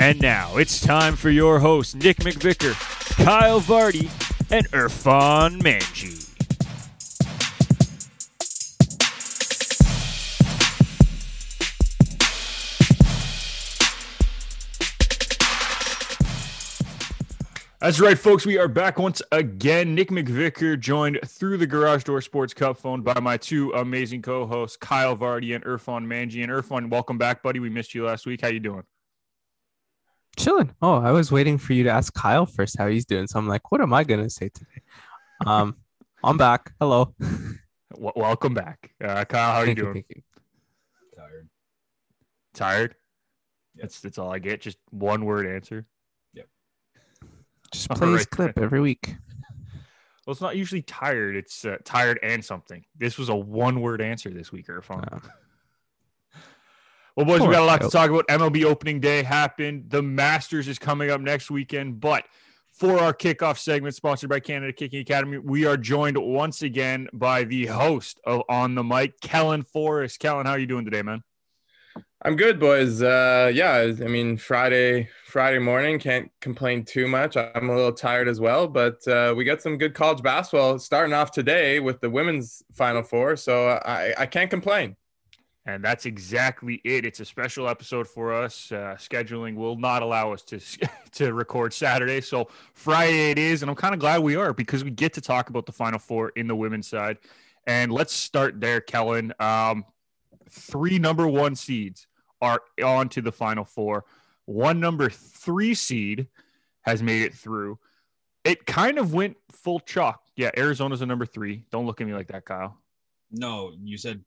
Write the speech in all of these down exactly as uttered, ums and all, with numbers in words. And now, it's time for your hosts, Nick McVicker, Kyle Vardy, and Irfan Manji. That's right, folks. We are back once again. Nick McVicker joined through the Garage Door Sports Cup phone by my two amazing co-hosts, Kyle Vardy and Irfan Manji. And Irfan, welcome back, buddy. We missed you last week. How you doing? Chilling. Oh, I was waiting for you to ask Kyle first how he's doing. So I'm like, what am I going to say today? Um, I'm back. Hello. W- welcome back. Uh, Kyle, how are you doing? Thank you. Tired. Tired? Yep. That's that's all I get. Just one word answer. Yep. Just play this clip every week. Well, it's not usually tired. It's uh, tired and something. This was a one word answer this week, Irfan. Uh. Well, boys, we got a lot to talk about. M L B opening day happened. The Masters is coming up next weekend. But for our kickoff segment sponsored by Canada Kicking Academy, we are joined once again by the host of On the Mic, Kellen Forrest. Kellen, how are you doing today, man? I'm good, boys. Uh, yeah, I mean, Friday, Friday morning, can't complain too much. I'm a little tired as well, but uh, we got some good college basketball starting off today with the women's Final Four, so I, I can't complain. And that's exactly it. It's a special episode for us. Uh, scheduling will not allow us to to record Saturday. So Friday it is, and I'm kind of glad we are because we get to talk about the Final Four in the women's side. And let's start there, Kellen. Um, three number one seeds are on to the Final Four. One number three seed has made it through. It kind of went full chalk. Yeah, Arizona's a number three. Don't look at me like that, Kyle. No, you said...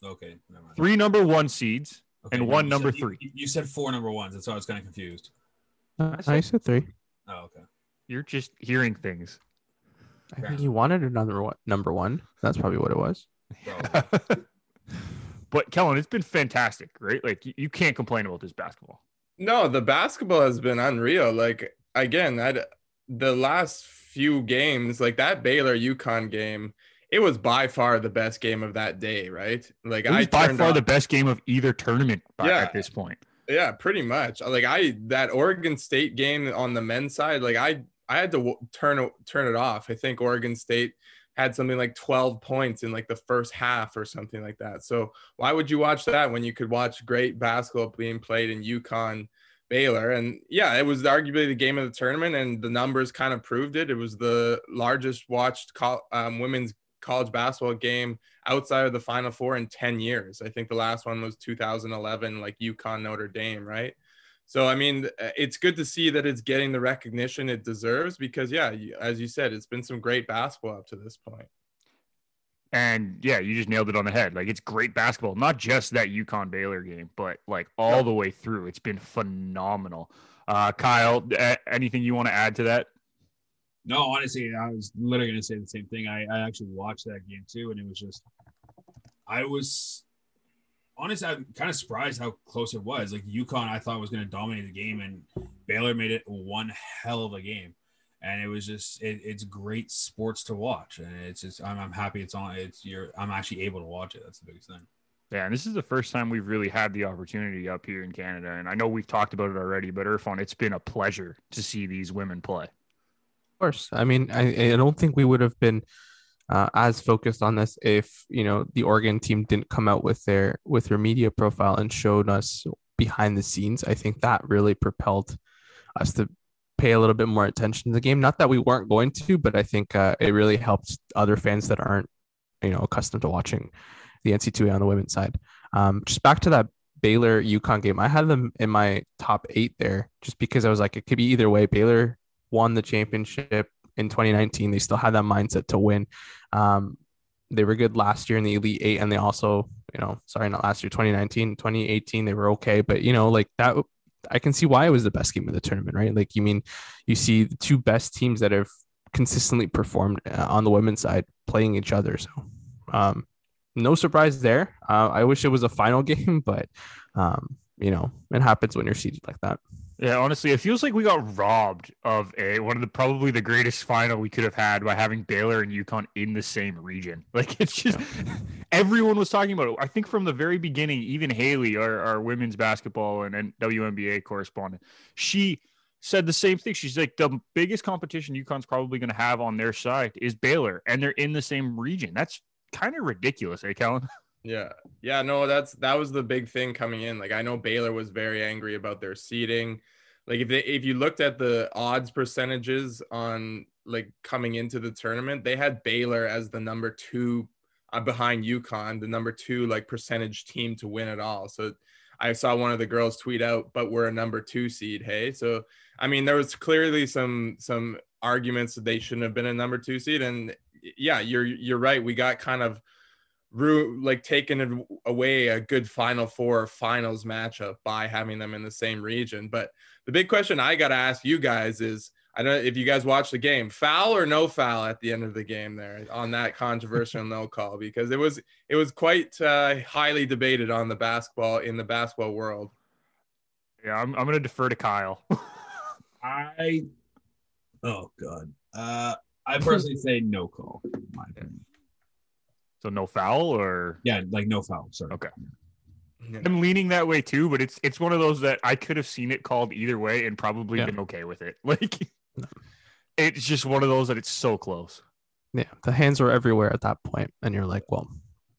Okay. Never mind. Three number one seeds okay, and one number said, three. You, you said four number ones. That's why I was kind of confused. Uh, I, said, I said three. Oh, okay. You're just hearing things. I think you wanted another one, number one. That's probably what it was. But, Kellen, it's been fantastic, right? Like, you, you can't complain about this basketball. No, the basketball has been unreal. Like, again, I'd, the last few games, like that Baylor-UConn game, it was by far the best game of that day, right? Like it was I by far on... the best game of either tournament by, yeah, at this point. Yeah, pretty much. Like I that Oregon State game on the men's side, like I I had to w- turn turn it off. I think Oregon State had something like twelve points in like the first half or something like that. So why would you watch that when you could watch great basketball being played in UConn, Baylor? And yeah, it was arguably the game of the tournament, and the numbers kind of proved it. It was the largest watched co- um, women's college basketball game outside of the Final Four in ten years. I think the last one was two thousand eleven, like UConn Notre Dame, right? So, I mean, it's good to see that it's getting the recognition it deserves because, yeah, as you said, it's been some great basketball up to this point. And, yeah, you just nailed it on the head. Like, it's great basketball, not just that UConn Baylor game, but, like, all the way through. It's been phenomenal. Uh, Kyle, anything you want to add to that? No, honestly, I was literally going to say the same thing. I, I actually watched that game too, and it was just – I was – honestly, I'm kind of surprised how close it was. Like, UConn, I thought, was going to dominate the game, and Baylor made it one hell of a game. And it was just it, – it's great sports to watch. And it's just – I'm I'm happy it's on – It's you're, I'm actually able to watch it. That's the biggest thing. Yeah, and this is the first time we've really had the opportunity up here in Canada. And I know we've talked about it already, but, Irfan, it's been a pleasure to see these women play. Course. I mean, I, I don't think we would have been uh, as focused on this if, you know, the Oregon team didn't come out with their with their media profile and showed us behind the scenes. I think that really propelled us to pay a little bit more attention to the game. Not that we weren't going to, but I think uh, it really helped other fans that aren't, you know, accustomed to watching the N C double A on the women's side. Um, just back to that Baylor UConn game. I had them in my top eight there just because I was like, it could be either way. Baylor won the championship in twenty nineteen. They still had that mindset to win. Um, they were good last year in the Elite Eight, and they also, you know, sorry, not last year, twenty nineteen, twenty eighteen, they were okay. But, you know, like that, I can see why it was the best game of the tournament, right? Like, you mean, you see the two best teams that have consistently performed on the women's side playing each other. So um, no surprise there. Uh, I wish it was a final game, but um, you know, it happens when you're seeded like that. Yeah, honestly, it feels like we got robbed of a one of the probably the greatest final we could have had by having Baylor and UConn in the same region. Like, it's just yeah. everyone was talking about it. I think from the very beginning, even Haley, our, our women's basketball and, and W N B A correspondent, she said the same thing. She's like, the biggest competition UConn's probably going to have on their side is Baylor, and they're in the same region. That's kind of ridiculous, eh, Kellen? Yeah, yeah, no, that's that was the big thing coming in. Like, I know Baylor was very angry about their seeding. Like, if they, if you looked at the odds percentages on like coming into the tournament, they had Baylor as the number two uh, behind UConn, the number two like percentage team to win it all. So I saw one of the girls tweet out, "But we're a number two seed, hey." So I mean, there was clearly some some arguments that they shouldn't have been a number two seed, and yeah, you're you're right. We got kind of like taken away a good Final Four finals matchup by having them in the same region. But the big question I got to ask you guys is, I don't know if you guys watched the game, foul or no foul at the end of the game there on that controversial no call, because it was, it was quite uh, highly debated on the basketball in the basketball world. Yeah. I'm, I'm going to defer to Kyle. I, Oh God. Uh, I personally say no call. My opinion. So no foul or? Yeah, like no foul. Sorry. Okay. I'm leaning that way too, but it's it's one of those that I could have seen it called either way and probably yeah. been okay with it. Like, it's just one of those that it's so close. Yeah, the hands are everywhere at that point, and you're like, well,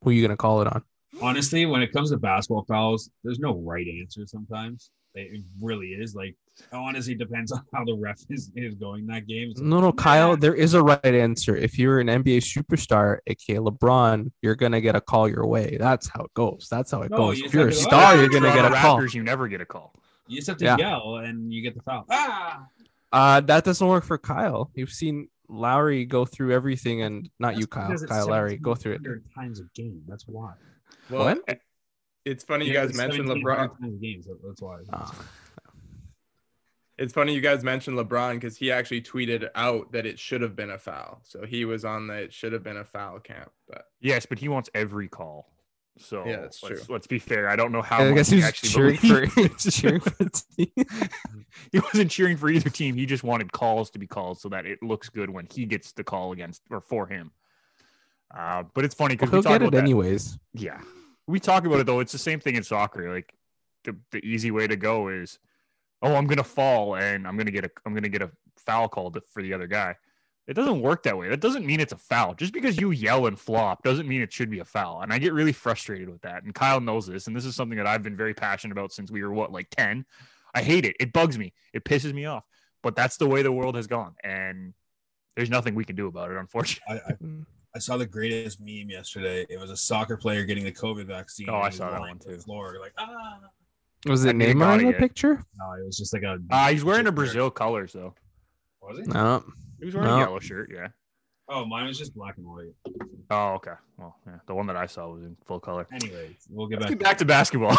who are you going to call it on? Honestly, when it comes to basketball fouls, there's no right answer sometimes. It really is. Like, honestly, depends on how the ref is, is going that game. Like, no, no, Kyle, there is a right answer. If you're an N B A superstar, aka LeBron, you're gonna get a call your way. That's how it goes. That's how it no, goes. You if you're a star, you're gonna get a Raptors, call. You never get a call. You just have to yeah. yell, and you get the foul. Ah, uh, that doesn't work for Kyle. You've seen Lowry go through everything, and not that's you, Kyle. Kyle Lowry, go through it. Times a game. That's why. Well, what? It's funny yeah, you guys mentioned LeBron. Games, that's why. Oh. It's funny you guys mentioned LeBron because he actually tweeted out that it should have been a foul. So he was on the it should have been a foul camp. But yes, but he wants every call. So yeah, that's let's, true. Let's be fair. I don't know how yeah, I guess he actually cheering for, cheering for the team. He wasn't cheering for either team. He just wanted calls to be called so that it looks good when he gets the call against or for him. Uh, but it's funny because well, we talk get about it that. anyways. Yeah. We talk about it, though. It's the same thing in soccer. Like, the, the easy way to go is, oh, I'm going to fall and I'm going to get a I'm going to get a foul called for the other guy. It doesn't work that way. That doesn't mean it's a foul. Just because you yell and flop doesn't mean it should be a foul. And I get really frustrated with that. And Kyle knows this. And this is something that I've been very passionate about since we were, what, like ten? I hate it. It bugs me. It pisses me off. But that's the way the world has gone. And there's nothing we can do about it, unfortunately. I, I... I saw the greatest meme yesterday. It was a soccer player getting the COVID vaccine. Oh, I saw that one too. The floor, like, ah. Was it Neymar in the picture? No, it was just like a. Uh, he's wearing a Brazil colors though. Was he? No, he was wearing no. a yellow shirt. Yeah. Oh, mine was just black and white. Oh, okay. Well, yeah, the one that I saw was in full color. Anyway, we'll get back, get back to basketball.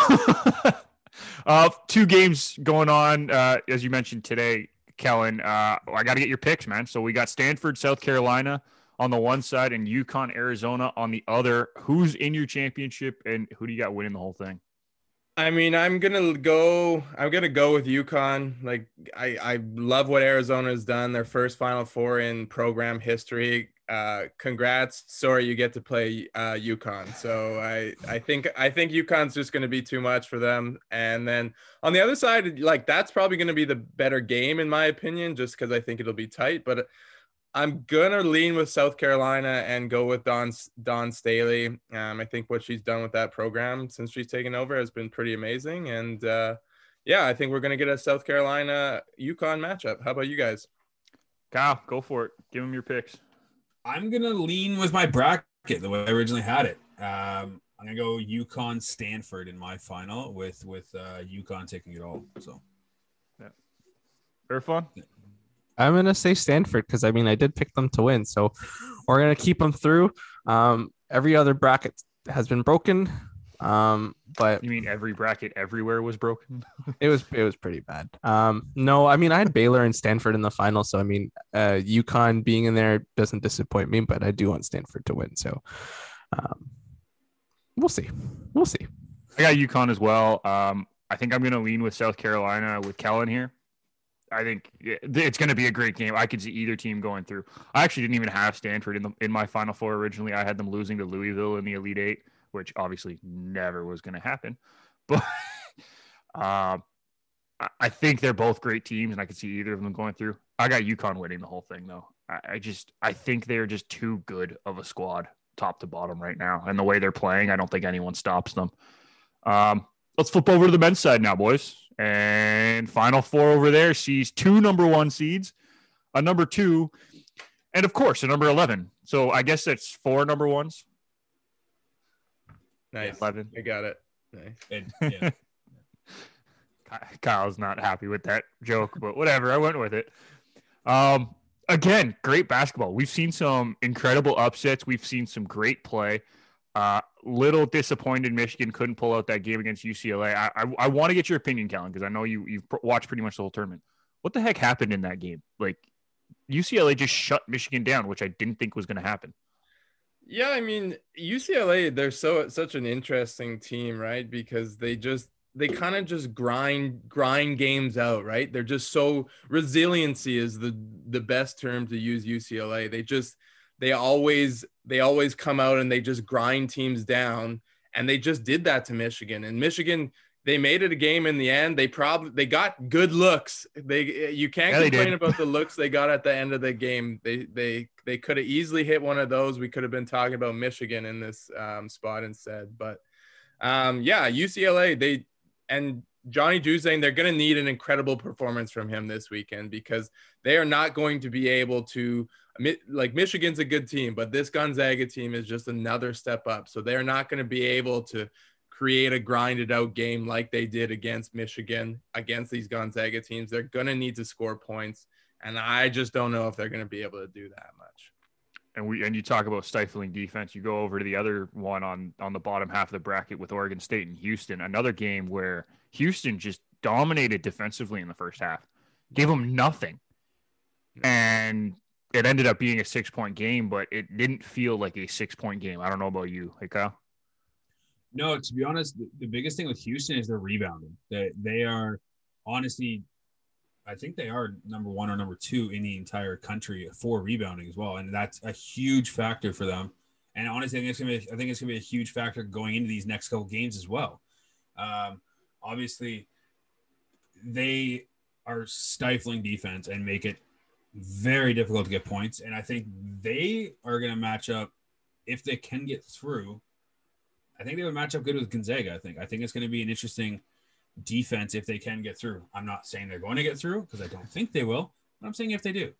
uh, two games going on, uh, as you mentioned today, Kellen. Uh, I got to get your picks, man. So we got Stanford, South Carolina on the one side, and UConn, Arizona on the other. Who's in your championship, and who do you got winning the whole thing? I mean, I'm gonna go. I'm gonna go with UConn. Like, I, I love what Arizona's done. Their first Final Four in program history. Uh, congrats. Sorry, you get to play uh, UConn. So I, I think, I think UConn's just gonna be too much for them. And then on the other side, like that's probably gonna be the better game in my opinion, just because I think it'll be tight. But I'm going to lean with South Carolina and go with Dawn, Dawn Staley. Um, I think what she's done with that program since she's taken over has been pretty amazing. And, uh, yeah, I think we're going to get a South Carolina-UConn matchup. How about you guys? Kyle, go for it. Give them your picks. I'm going to lean with my bracket the way I originally had it. Um, I'm going to go UConn-Stanford in my final with, with uh, UConn taking it all. So, yeah. Irfan? Yeah. I'm going to say Stanford because, I mean, I did pick them to win. So we're going to keep them through. Um, every other bracket has been broken. Um, but you mean every bracket everywhere was broken? it was it was pretty bad. Um, no, I mean I had Baylor and Stanford in the final, so I mean, uh, UConn being in there doesn't disappoint me, but I do want Stanford to win. So, um, we'll see, we'll see. I got UConn as well. Um, I think I'm going to lean with South Carolina with Kellen here. I think it's going to be a great game. I could see either team going through. I actually didn't even have Stanford in the in my Final Four originally. I had them losing to Louisville in the Elite Eight, which obviously never was going to happen. But uh, I think they're both great teams, and I could see either of them going through. I got UConn winning the whole thing, though. I, I just I think they're just too good of a squad, top to bottom, right now. And the way they're playing, I don't think anyone stops them. Um, let's flip over to the men's side now, boys. And Final Four over there sees two number one seeds, a number two, and, of course, a number eleven. So I guess that's four number ones. Nice. eleven. I got it. Nice. And, yeah. Kyle's not happy with that joke, but whatever. I went with it. Um, again, great basketball. We've seen some incredible upsets. We've seen some great play. Uh, little disappointed Michigan couldn't pull out that game against U C L A. I I, I want to get your opinion, Kellen, because I know you, you've pr- watched pretty much the whole tournament. What the heck happened in that game? Like, U C L A just shut Michigan down, which I didn't think was going to happen. Yeah, I mean, U C L A, they're so such an interesting team, right? Because they just they kind of just grind grind games out, right? They're just so resiliency is the the best term to use U C L A. They just They always they always come out and they just grind teams down, and they just did that to Michigan. And Michigan, they made it a game in the end. They probably they got good looks. They you can't yeah, complain about the looks they got at the end of the game. They they they could have easily hit one of those. We could have been talking about Michigan in this um, spot instead. But um, yeah, U C L A they and. Johnny Juzang, they're going to need an incredible performance from him this weekend because they are not going to be able to like Michigan's a good team, but this Gonzaga team is just another step up. So they're not going to be able to create a grinded out game like they did against Michigan, against these Gonzaga teams. They're going to need to score points. And I just don't know if they're going to be able to do that much. And we and you talk about stifling defense. You go over to the other one on, on the bottom half of the bracket with Oregon State and Houston, another game where Houston just dominated defensively in the first half, gave them nothing. And it ended up being a six-point game, but it didn't feel like a six-point game. I don't know about you. Hey, Kyle? No, to be honest, the, the biggest thing with Houston is they're rebounding. They, they are honestly – I think they are number one or number two in the entire country for rebounding as well. And that's a huge factor for them. And honestly, I think it's going to be, I think it's going to be a huge factor going into these next couple games as well. Um, obviously they are stifling defense and make it very difficult to get points. And I think they are going to match up if they can get through. I think they would match up good with Gonzaga. I think, I think it's going to be an interesting defense if they can get through. I'm not saying they're going to get through because I don't think they will, but I'm saying if they do.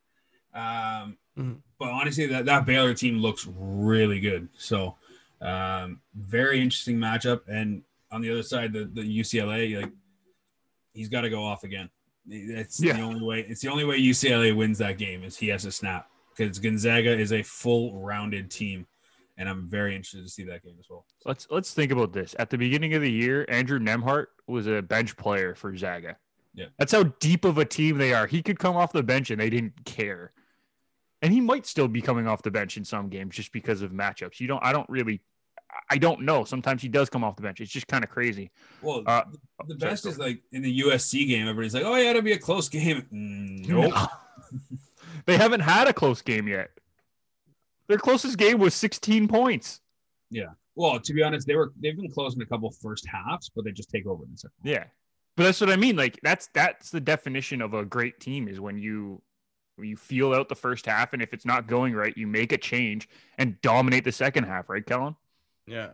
Um, mm-hmm. But honestly, that, that Baylor team looks really good. So um, very interesting matchup. And on the other side, the, the U C L A, like he's got to go off again. It's yeah. the only way. It's the only way U C L A wins that game is he has to snap because Gonzaga is a full-rounded team. And I'm very interested to see that game as well. Let's let's think about this. At the beginning of the year, Andrew Nembhard was a bench player for Gonzaga. Yeah, that's how deep of a team they are. He could come off the bench and they didn't care. And he might still be coming off the bench in some games just because of matchups. You don't. I don't really. I don't know. Sometimes he does come off the bench. It's just kind of crazy. Well, uh, the best sorry. is like in the U S C game. Everybody's like, "Oh yeah, it'll be a close game." Mm, nope. No, they haven't had a close game yet. Their closest game was sixteen points. Yeah. Well, to be honest, they were they've been close in a couple first halves, but they just take over in the second. Yeah. But that's what I mean. Like that's that's the definition of a great team is when you when you feel out the first half, and if it's not going right, you make a change and dominate the second half, right, Kellen? Yeah.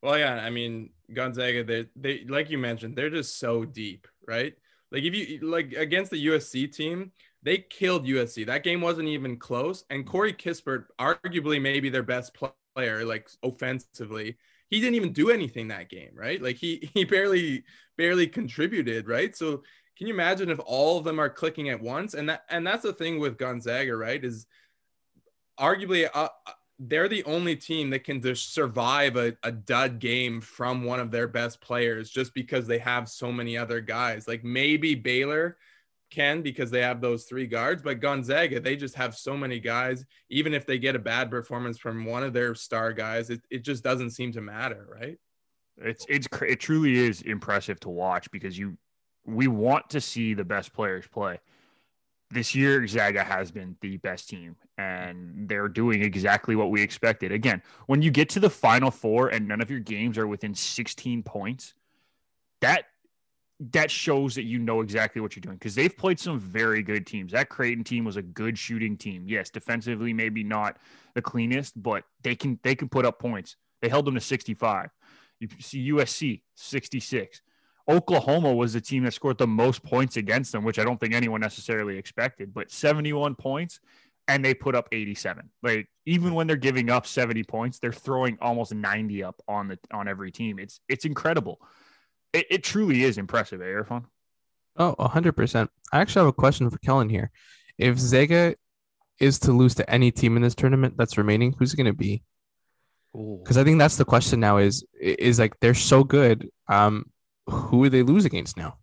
Well, yeah. I mean, Gonzaga, they they like you mentioned, they're just so deep, right? Like if you like against the U S C team. They killed U S C. That game wasn't even close. And Corey Kispert, arguably maybe their best player, like offensively, he didn't even do anything that game, right? Like he he barely barely contributed, right? So can you imagine if all of them are clicking at once? And that and that's the thing with Gonzaga, right? Is arguably uh, they're the only team that can just survive a, a dud game from one of their best players just because they have so many other guys. Like maybe Baylor can because they have those three guards, but Gonzaga, they just have so many guys. Even if they get a bad performance from one of their star guys, it, it just doesn't seem to matter, right? It's it's it truly is impressive to watch because you we want to see the best players play. This year, Zaga has been the best team, and they're doing exactly what we expected. Again, when you get to the Final Four and none of your games are within sixteen points, that that shows that you know exactly what you're doing because they've played some very good teams. That Creighton team was a good shooting team. Yes, defensively, maybe not the cleanest, but they can they can put up points. They held them to sixty-five. You see U S C, sixty-six. Oklahoma was the team that scored the most points against them, which I don't think anyone necessarily expected, but seventy-one points, and they put up eighty-seven. Like, even when they're giving up seventy points, they're throwing almost ninety up on the on every team. It's it's incredible. It, it truly is impressive, eh, Irfan? Oh, one hundred percent. I actually have a question for Kellen here. If Zaga is to lose to any team in this tournament that's remaining, who's it going to be? Because I think that's the question now is, is like, they're so good. Um, Who would they lose against now?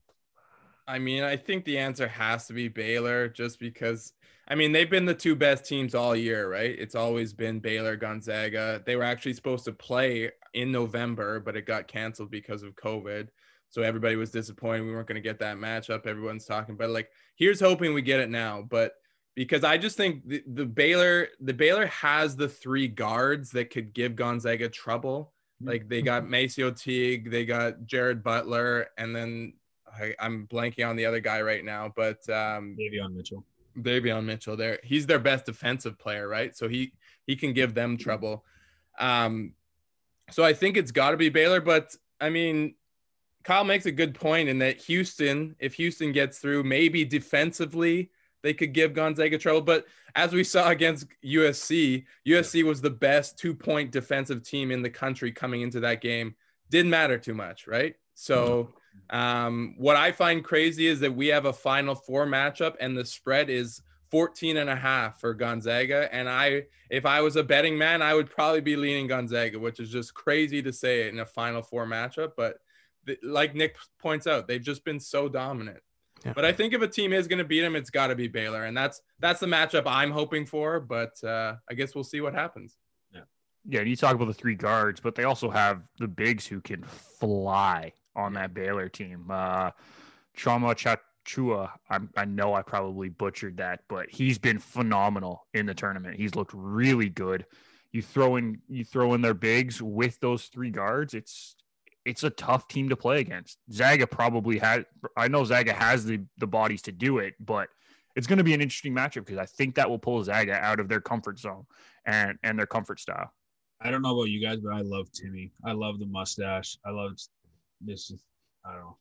I mean, I think the answer has to be Baylor just because, I mean, they've been the two best teams all year, right? It's always been Baylor, Gonzaga. They were actually supposed to play in November, but it got canceled because of COVID. So everybody was disappointed. We weren't going to get that matchup. Everyone's talking about it. Like, here's hoping we get it now. But because I just think the, the Baylor, the Baylor has the three guards that could give Gonzaga trouble. Like they got Macy O'Teague, they got Jared Butler, and then I, I'm blanking on the other guy right now, but um, Davion Mitchell. Davion Mitchell, there he's their best defensive player, right? So he he can give them trouble. Um, so I think it's got to be Baylor, but I mean, Kyle makes a good point in that Houston, if Houston gets through, maybe defensively they could give Gonzaga trouble. But as we saw against U S C, U S C was the best two-point defensive team in the country coming into that game. Didn't matter too much, right? So um, what I find crazy is that we have a Final Four matchup, and the spread is fourteen and a half for Gonzaga. And I, if I was a betting man, I would probably be leaning Gonzaga, which is just crazy to say it in a Final Four matchup. But th- like Nick points out, they've just been so dominant. Yeah. But I think if a team is going to beat them, it's got to be Baylor. And that's that's the matchup I'm hoping for. But uh, I guess we'll see what happens. Yeah, yeah. You talk about the three guards, but they also have the bigs who can fly on that Baylor team. Uh, Chama Chachua, I'm, I know I probably butchered that, but he's been phenomenal in the tournament. He's looked really good. You throw in you throw in their bigs with those three guards, it's – it's a tough team to play against. Zaga probably had, I know Zaga has the, the bodies to do it, but it's going to be an interesting matchup because I think that will pull Zaga out of their comfort zone and, and their comfort style. I don't know about you guys, but I love Timmy. I love the mustache. I love this. Is, I don't know.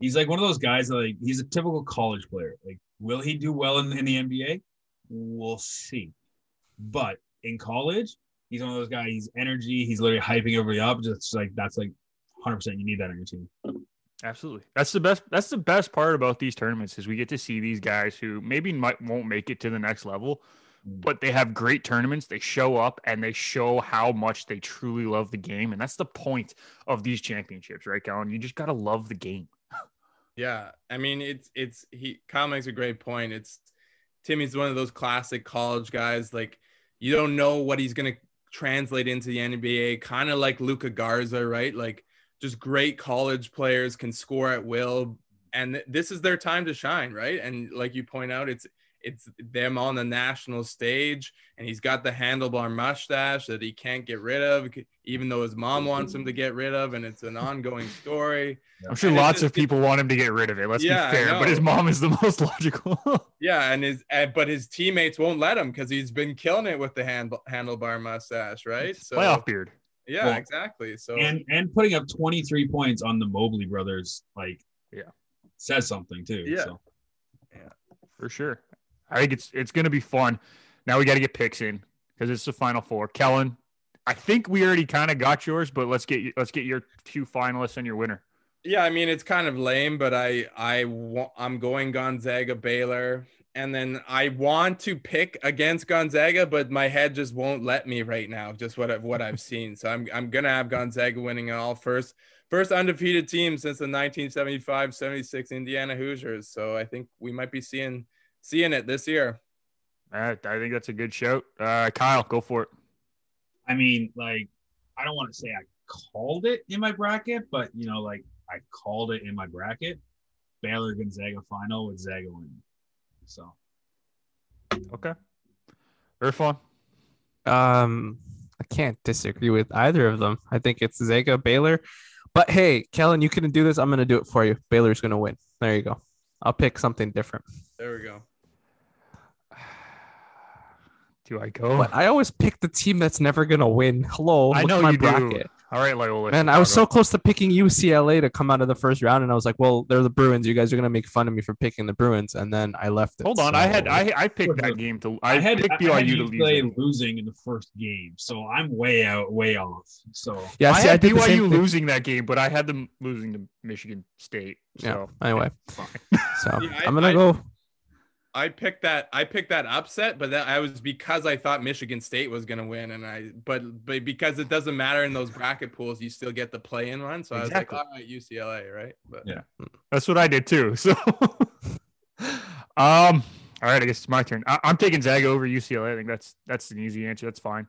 He's like one of those guys that like, he's a typical college player. Like, will he do well in, in the N B A? We'll see. But in college, he's one of those guys, he's energy. He's literally hyping everybody up. Just like, that's like, one hundred percent you need that on your team. Absolutely. That's the best that's the best part about these tournaments is we get to see these guys who maybe might won't make it to the next level, but they have great tournaments. They show up and they show how much they truly love the game, and that's the point of these championships, right, Kellen? You just got to love the game. Yeah. I mean, it's it's he Kyle makes a great point. It's Timmy's one of those classic college guys, like you don't know what he's going to translate into the N B A, kind of like Luka Garza, right? Like just great college players can score at will. And this is their time to shine. Right. And like you point out, it's, it's them on the national stage, and he's got the handlebar mustache that he can't get rid of, even though his mom wants him to get rid of. And it's an ongoing story. I'm sure and lots just, of people want him to get rid of it. Let's yeah, be fair, but his mom is the most logical. yeah. And his, but his teammates won't let him cause he's been killing it with the handle, handlebar mustache. Right. So playoff beard. Yeah, well, exactly. So and and putting up twenty-three points on the Mobley brothers, like, yeah, says something too. Yeah, so. Yeah, for sure. I think it's it's gonna be fun. Now we got to get picks in because it's the Final Four. Kellen, I think we already kind of got yours, but let's get let's get your two finalists and your winner. Yeah, I mean it's kind of lame, but I I I'm going Gonzaga Baylor. and then I want to pick against Gonzaga, but my head just won't let me right now, just what I've, what I've seen. So I'm I'm going to have Gonzaga winning it all. First, first undefeated team since the nineteen seventy-five seventy-six Indiana Hoosiers. So I think we might be seeing seeing it this year. All right, I think that's a good shout. Uh, Kyle, go for it. I mean, like, I don't want to say I called it in my bracket, but, you know, like, I called it in my bracket. Baylor Gonzaga final with Zaga winning. So, okay. Irfan? Um, I can't disagree with either of them. I think it's Zaga, Baylor. But, hey, Kellen, you couldn't do this. I'm going to do it for you. Baylor's going to win. There you go. I'll pick something different. There we go. Do I go? But I always pick the team that's never going to win. Hello. I know my you bracket. Do. All right, Loyola. Man, I was so close to picking U C L A to come out of the first round, and I was like, well, they're the Bruins. You guys are going to make fun of me for picking the Bruins, and then I left it. Hold on. So I had I, I picked that game. to. I, I had, picked BYU I had to leave. losing in the first game, so I'm way out, way off. So yeah, see, I had I B Y U losing that game, but I had them losing to Michigan State. So yeah, anyway, fine. So yeah, I, I'm going to go. I picked that. I picked that upset, but that I was because I thought Michigan State was going to win, and I. But but because it doesn't matter in those bracket pools, you still get the play-in run. So exactly. I was like, all right, U C L A, right? But yeah, that's what I did too. So, um, all right, I guess it's my turn. I, I'm taking Zaga over U C L A. I think that's that's an easy answer. That's fine.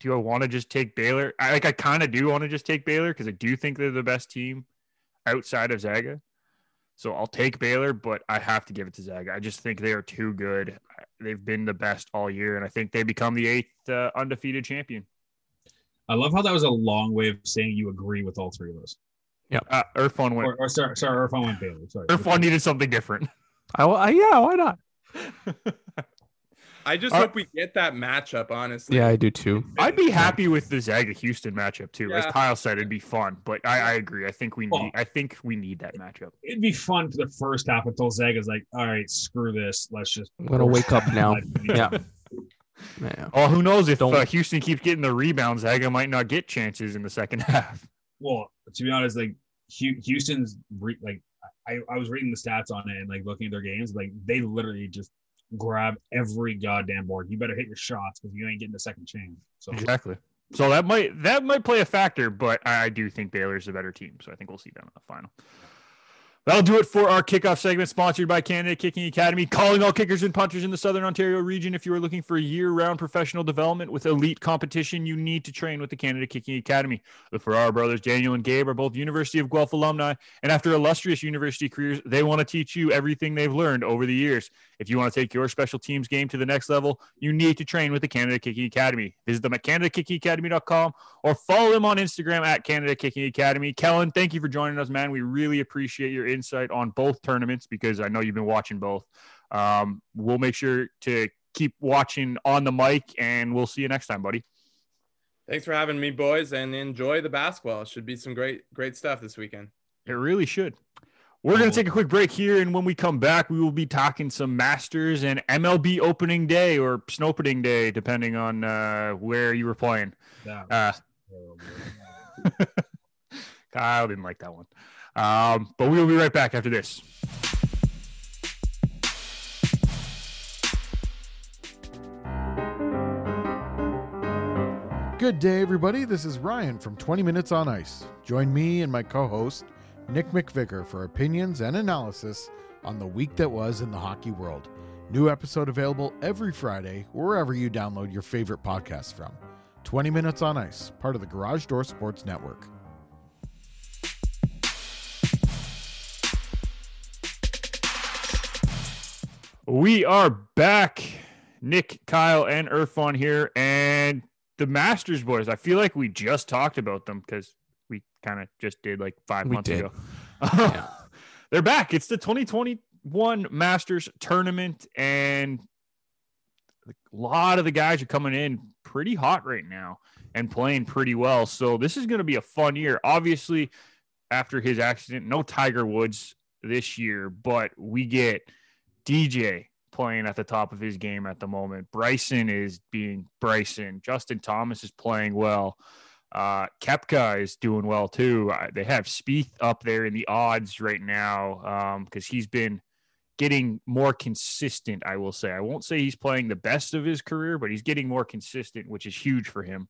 Do I want to just take Baylor? I, like I kind of do want to just take Baylor because I do think they're the best team outside of Zaga. So I'll take Baylor, but I have to give it to Zaga. I just think they are too good. They've been the best all year, and I think they become the eighth uh, undefeated champion. I love how that was a long way of saying you agree with all three of us. Yeah, uh, Irfan went. Or, or sorry, sorry, Irfan went Baylor. Sorry, Irfan needed something different. I, I yeah, why not? I just uh, hope we get that matchup, honestly. Yeah, I do too. I'd be happy with the Zaga-Houston matchup too. Yeah. As Kyle said, it'd be fun. But I, I agree. I think we need. Well, I think we need that matchup. It'd be fun for the first half until Zaga's like, "All right, screw this. Let's just." I'm gonna wake up now. Yeah. Man. Oh, who knows if uh, Houston keeps getting the rebounds, Zaga might not get chances in the second half. Well, to be honest, like Houston's re- like I, I was reading the stats on it and like looking at their games, like they literally just. Grab every goddamn board. You better hit your shots because you ain't getting a second chance. So exactly. So that might that might play a factor, but I do think Baylor's a better team. So I think we'll see them in the final. That'll do it for our kickoff segment, sponsored by Canada Kicking Academy, calling all kickers and punters in the Southern Ontario region. If you are looking for a year-round professional development with elite competition, you need to train with the Canada Kicking Academy. The Ferrara brothers, Daniel and Gabe, are both University of Guelph alumni, and after illustrious university careers, they want to teach you everything they've learned over the years. If you want to take your special teams game to the next level, you need to train with the Canada Kicking Academy. Visit them at canada kicking academy dot com or follow them on Instagram at Canada Kicking Academy. Kellen, thank you for joining us, man. We really appreciate your insight. insight on both tournaments because I know you've been watching both. Um, we'll make sure to keep watching On the Mic, and we'll see you next time, buddy. Thanks for having me, boys, and enjoy the basketball. It should be some great, great stuff this weekend. It really should. We're going to take a quick break here, and when we come back, we will be talking some Masters and M L B opening day or snowpening day, depending on uh, where you were playing. Uh, Kyle didn't like that one. Um, but we will be right back after this. Good day, everybody. This is Ryan from twenty Minutes on Ice. Join me and my co-host, Nick McVicker, for opinions and analysis on the week that was in the hockey world. New episode available every Friday, wherever you download your favorite podcasts from. twenty Minutes on Ice, part of the Garage Door Sports Network. We are back. Nick, Kyle, and Irfan here. And the Masters boys, I feel like we just talked about them because we kind of just did like five we months did. ago. Yeah. They're back. It's the twenty twenty-one Masters tournament. And a lot of the guys are coming in pretty hot right now and playing pretty well. So this is going to be a fun year. Obviously, after his accident, no Tiger Woods this year, but we get D J playing at the top of his game at the moment. Bryson is being Bryson. Justin Thomas is playing well. Uh, Koepka is doing well too. Uh, they have Spieth up there in the odds right now because um, he's been getting more consistent, I will say. I won't say he's playing the best of his career, but he's getting more consistent, which is huge for him.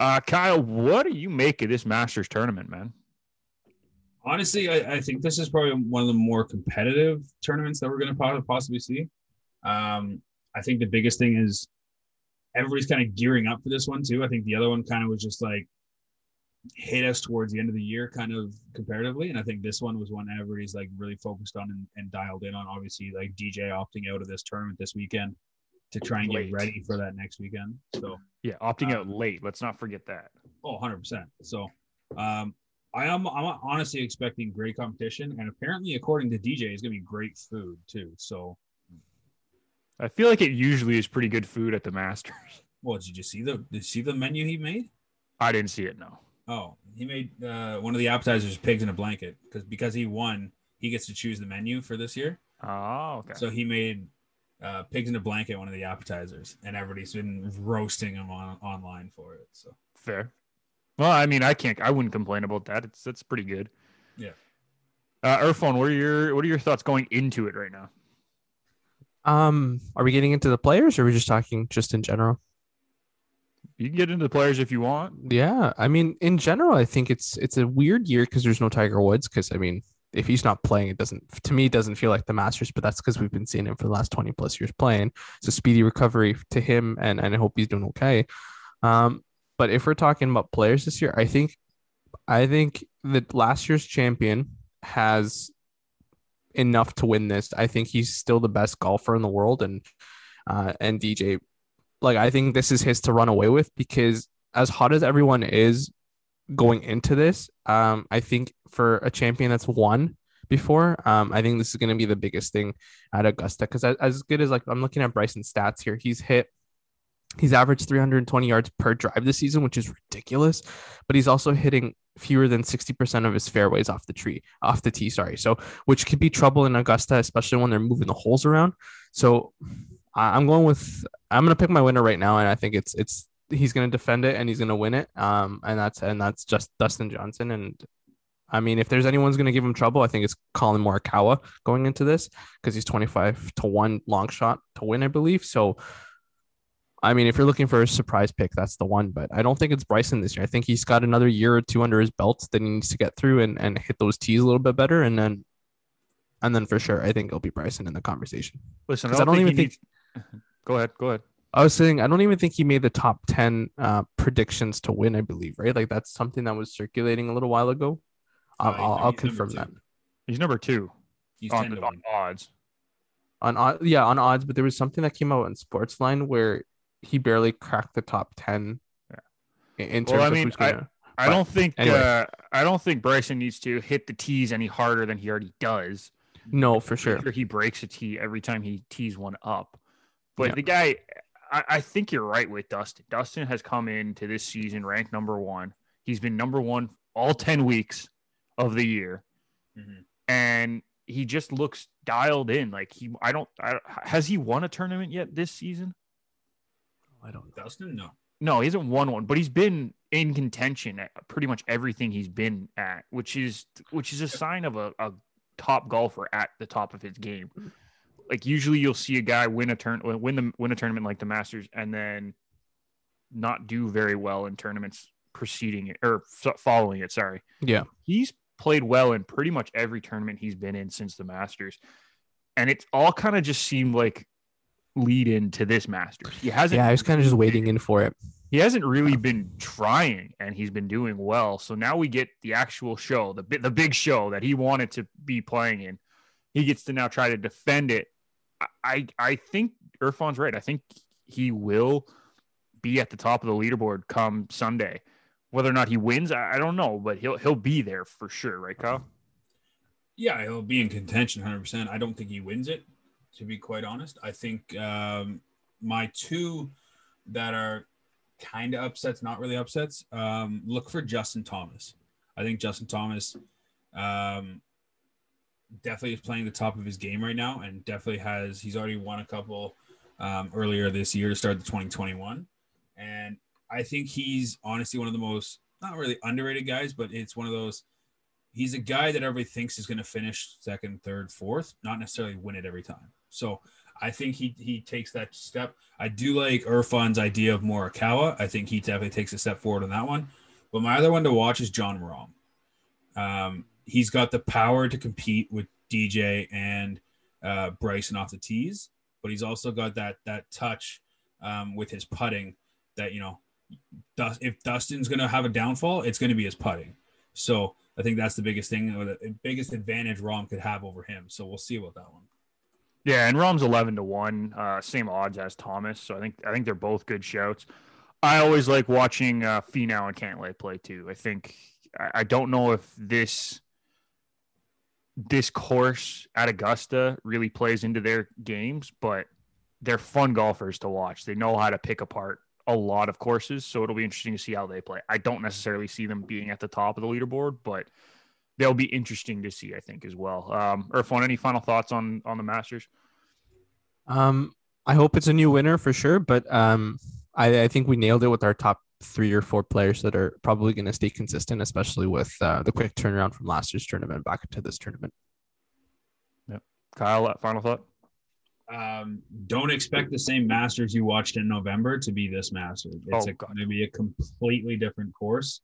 Uh, Kyle, what do you make of this Masters tournament, man? Honestly, I, I think this is probably one of the more competitive tournaments that we're going to possibly see. Um, I think the biggest thing is everybody's kind of gearing up for this one too. I think the other one kind of was just like hit us towards the end of the year kind of comparatively. And I think this one was one everybody's like really focused on and, and dialed in on. Obviously, like D J opting out of this tournament this weekend to try and late. get ready for that next weekend. So yeah, opting um, out late. Let's not forget that. Oh, one hundred percent. So um, I am I'm honestly expecting great competition. And apparently, according to D J, it's going to be great food too. So I feel like it usually is pretty good food at the Masters. Well, did you see the did you see the menu he made? I didn't see it, no. Oh, he made uh, one of the appetizers pigs in a blanket because because he won, he gets to choose the menu for this year. Oh, okay. So he made uh, pigs in a blanket one of the appetizers, and everybody's been roasting him on, online for it. So fair. Well, I mean, I can't. I wouldn't complain about that. It's that's pretty good. Yeah. Uh, Irfan, what are your what are your thoughts going into it right now? Um, are we getting into the players or are we just talking just in general? You can get into the players if you want. Yeah. I mean, in general, I think it's, it's a weird year because there's no Tiger Woods. Cause I mean, if he's not playing, it doesn't, to me, it doesn't feel like the Masters, but that's because we've been seeing him for the last twenty plus years playing. It's a speedy recovery to him. And, and I hope he's doing okay. Um, but if we're talking about players this year, I think, I think that last year's champion has enough to win this. I think he's still the best golfer in the world, and uh, and D J, like I think this is his to run away with because as hot as everyone is going into this, um, I think for a champion that's won before, um, I think this is going to be the biggest thing at Augusta because as good as like I'm looking at Bryson's stats here, he's hit, he's averaged three hundred twenty yards per drive this season, which is ridiculous, but he's also hitting fewer than sixty percent of his fairways off the tree, off the tee, sorry. So, which could be trouble in Augusta, especially when they're moving the holes around. So I'm going with, I'm going to pick my winner right now. And I think it's, it's, he's going to defend it and he's going to win it. Um, and that's, and that's just Dustin Johnson. And I mean, if there's anyone's going to give him trouble, I think it's Colin Morikawa going into this because he's twenty-five to one long shot to win, I believe. So, I mean, if you're looking for a surprise pick, that's the one. But I don't think it's Bryson this year. I think he's got another year or two under his belt that he needs to get through and, and hit those tees a little bit better. And then and then for sure, I think it'll be Bryson in the conversation. Listen, I don't, I don't think even think... Needs... Go ahead, go ahead. I was saying, I don't even think he made the top ten uh, predictions to win, I believe, right? Like, that's something that was circulating a little while ago. Um, uh, I'll, I'll confirm that. He's number two. He's on, on odds. On Yeah, on odds. But there was something that came out on Sportsline where he barely cracked the top ten. Yeah. In terms well, I mean, of gonna, I, I don't think anyway. uh, I don't think Bryson needs to hit the tees any harder than he already does. No, for sure. sure. He breaks a tee every time he tees one up. But yeah. the guy, I, I think you're right with Dustin. Dustin has come into this season ranked number one. He's been number one all ten weeks of the year, mm-hmm. and he just looks dialed in. Like he, I don't. I, has he won a tournament yet this season? I don't know. Dustin, no. No, he hasn't won one, but he's been in contention at pretty much everything he's been at, which is which is a sign of a, a top golfer at the top of his game. Like usually you'll see a guy win a turn win the win a tournament like the Masters and then not do very well in tournaments preceding it or following it, sorry. Yeah. He's played well in pretty much every tournament he's been in since the Masters. And it's all kind of just seemed like lead into this Masters. He hasn't. Yeah, I was kind of just waiting in for it. He hasn't really been trying, and he's been doing well. So now we get the actual show, the the big show that he wanted to be playing in. He gets to now try to defend it. I I think Irfan's right. I think he will be at the top of the leaderboard come Sunday. Whether or not he wins, I, I don't know, but he'll he'll be there for sure, right, Kyle? Yeah, he'll be in contention, one hundred percent. I don't think he wins it. To be quite honest, I think um, my two that are kind of upsets, not really upsets, um, look for Justin Thomas. I think Justin Thomas um, definitely is playing the top of his game right now and definitely has – he's already won a couple um, earlier this year to start the twenty twenty-one. And I think he's honestly one of the most – not really underrated guys, but it's one of those – he's a guy that everybody thinks is going to finish second, third, fourth, not necessarily win it every time. So I think he he takes that step. I do like Irfan's idea of Morikawa. I think he definitely takes a step forward on that one. But my other one to watch is John Rahm. Um, he's got the power to compete with D J and uh, Bryson off the tees, but he's also got that that touch um, with his putting that, you know, if Dustin's going to have a downfall, it's going to be his putting. So I think that's the biggest thing, or the biggest advantage Rahm could have over him. So we'll see about that one. Yeah, and Rahm's eleven to one, uh, same odds as Thomas. So I think I think they're both good shouts. I always like watching uh, Finau and Cantlay play too. I think I, I don't know if this this course at Augusta really plays into their games, but they're fun golfers to watch. They know how to pick apart a lot of courses, so it'll be interesting to see how they play. I don't necessarily see them being at the top of the leaderboard, but they'll be interesting to see, I think, as well. Um, Irfan, any final thoughts on on the Masters? Um, I hope it's a new winner for sure, but um, I, I think we nailed it with our top three or four players that are probably going to stay consistent, especially with uh, the quick turnaround from last year's tournament back to this tournament. Yep. Kyle, final thought? Um, don't expect the same Masters you watched in November to be this Masters. It's oh, going to be a completely different course,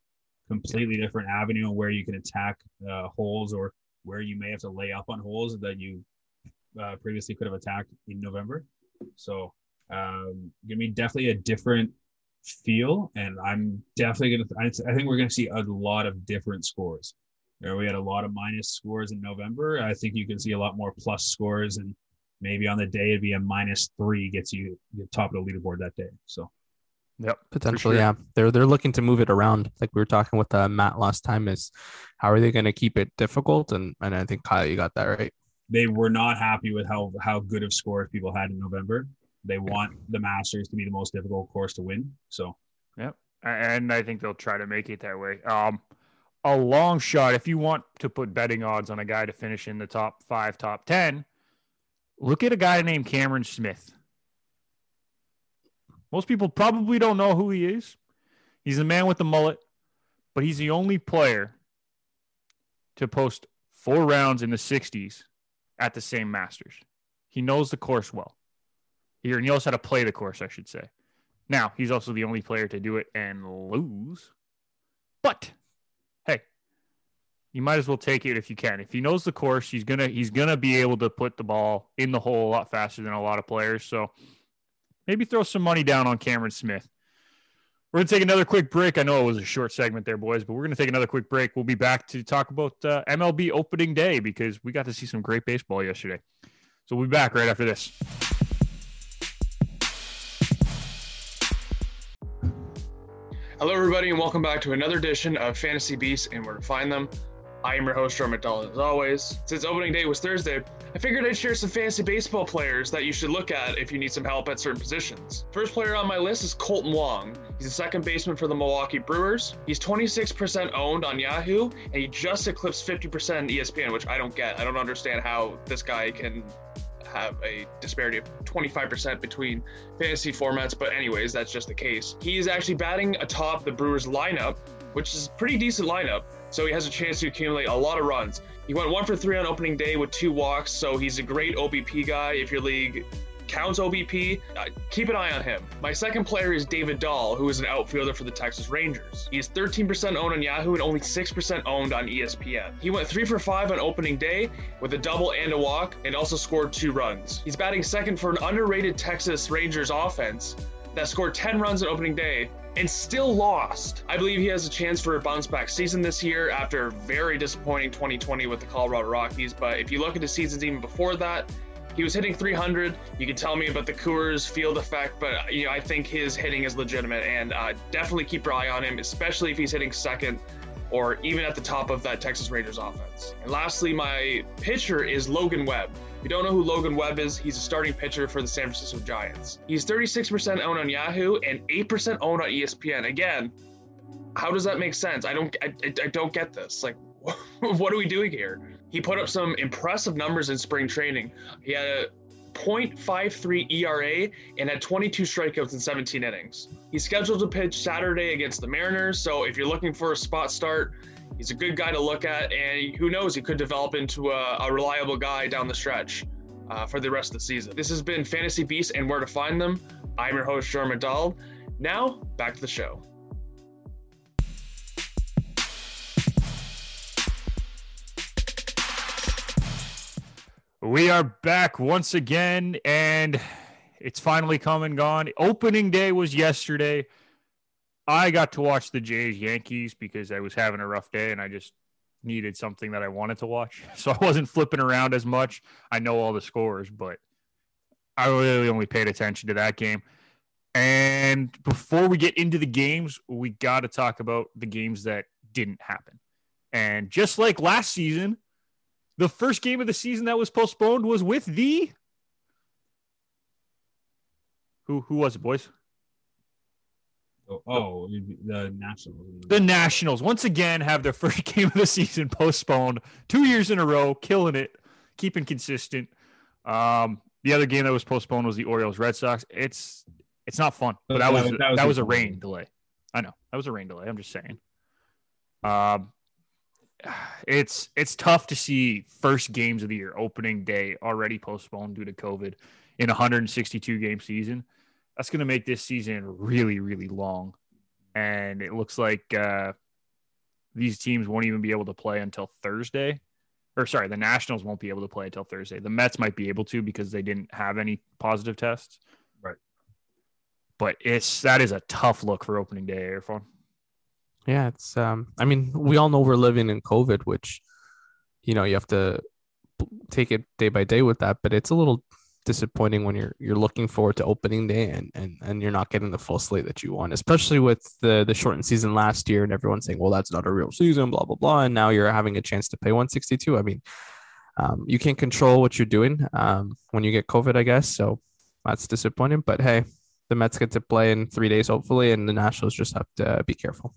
completely different avenue where you can attack uh, holes, or where you may have to lay up on holes that you uh, previously could have attacked in November. So um, going to be definitely a different feel, and I'm definitely going to – I think we're going to see a lot of different scores. You know, we had a lot of minus scores in November. I think you can see a lot more plus scores, and maybe on the day it'd be a minus three gets you top of the leaderboard that day. So, yep, potentially, sure. yeah. They're they're looking to move it around, like we were talking with uh, Matt last time. Is how are they going to keep it difficult? And and I think Kyle, you got that right. They were not happy with how how good of scores people had in November. They want yeah. the Masters to be the most difficult course to win. So, yep, and I think they'll try to make it that way. Um, a long shot. If you want to put betting odds on a guy to finish in the top five, top ten. Look at a guy named Cameron Smith. Most people probably don't know who he is. He's the man with the mullet, but he's the only player to post four rounds in the sixties at the same Masters. He knows the course well. He knows how to play the course, I should say. Now, he's also the only player to do it and lose. But, hey, you might as well take it if you can. If he knows the course, he's gonna he's gonna be able to put the ball in the hole a lot faster than a lot of players. So maybe throw some money down on Cameron Smith. We're gonna take another quick break. I know it was a short segment there, boys, but we're gonna take another quick break. We'll be back to talk about uh, M L B opening day because we got to see some great baseball yesterday. So we'll be back right after this. Hello, everybody, and welcome back to another edition of Fantasy Beasts and Where to Find Them. I am your host, Joe McDonald, as always. Since opening day was Thursday, I figured I'd share some fantasy baseball players that you should look at if you need some help at certain positions. First player on my list is Colton Wong. He's a second baseman for the Milwaukee Brewers. He's twenty-six percent owned on Yahoo, and he just eclipsed fifty percent in E S P N, which I don't get. I don't understand how this guy can have a disparity of twenty-five percent between fantasy formats, but anyways, that's just the case. He is actually batting atop the Brewers lineup, which is a pretty decent lineup, so he has a chance to accumulate a lot of runs. He went one for three on opening day with two walks, so he's a great O B P guy if your league counts O B P. Uh, keep an eye on him. My second player is David Dahl, who is an outfielder for the Texas Rangers. He is thirteen percent owned on Yahoo and only six percent owned on E S P N. He went three for five on opening day with a double and a walk and also scored two runs. He's batting second for an underrated Texas Rangers offense that scored ten runs on opening day and still lost. I believe he has a chance for a bounce back season this year after a very disappointing twenty twenty with the Colorado Rockies, but if you look at the seasons even before that, he was hitting three hundred. You can tell me about the Coors field effect, but you know, I think his hitting is legitimate, and uh, definitely keep your eye on him, especially if he's hitting second or even at the top of that Texas Rangers offense. And lastly, my pitcher is Logan Webb. If you don't know who Logan Webb is, he's a starting pitcher for the San Francisco Giants. He's thirty-six percent owned on Yahoo and eight percent owned on E S P N. Again, how does that make sense? I don't, I, I don't get this. Like, what are we doing here? He put up some impressive numbers in spring training. He had a point five three E R A and had twenty-two strikeouts in seventeen innings. He's scheduled to pitch Saturday against the Mariners, so if you're looking for a spot start, He's a good guy to look at, and who knows, he could develop into a, a reliable guy down the stretch uh, for the rest of the season. This has been Fantasy Beasts and Where to Find Them. I'm your host, Jordan McDonald. Now, back to the show. We are back once again, and it's finally come and gone. Opening day was yesterday. I got to watch the Jays Yankees because I was having a rough day and I just needed something that I wanted to watch. So I wasn't flipping around as much. I know all the scores, but I really only paid attention to that game. And before we get into the games, we got to talk about the games that didn't happen. And just like last season, the first game of the season that was postponed was with the Who who was it, boys? Oh, oh, the Nationals. The Nationals, once again, have their first game of the season postponed. Two years in a row, killing it, keeping consistent. Um, the other game that was postponed was the Orioles-Red Sox. It's it's not fun, but that was that was, that was, that was a rain delay. I know, that was a rain delay. I'm just saying. Um, it's it's tough to see first games of the year, opening day, already postponed due to COVID in a one hundred sixty-two game season. That's going to make this season really, really long. And it looks like uh, these teams won't even be able to play until Thursday. Or sorry, the Nationals won't be able to play until Thursday. The Mets might be able to because they didn't have any positive tests. Right. But it's that is a tough look for opening day, Irfan. Yeah, it's um, I mean, we all know we're living in COVID, which, you know, you have to take it day by day with that. But it's a little disappointing when you're you're looking forward to opening day and and and you're not getting the full slate that you want, especially with the the shortened season last year and everyone saying, well, that's not a real season, blah blah blah, and now you're having a chance to pay one sixty-two. I mean, um you can't control what you're doing um when you get COVID, I guess, so that's disappointing. But hey, the Mets get to play in three days hopefully, and the Nationals just have to be careful.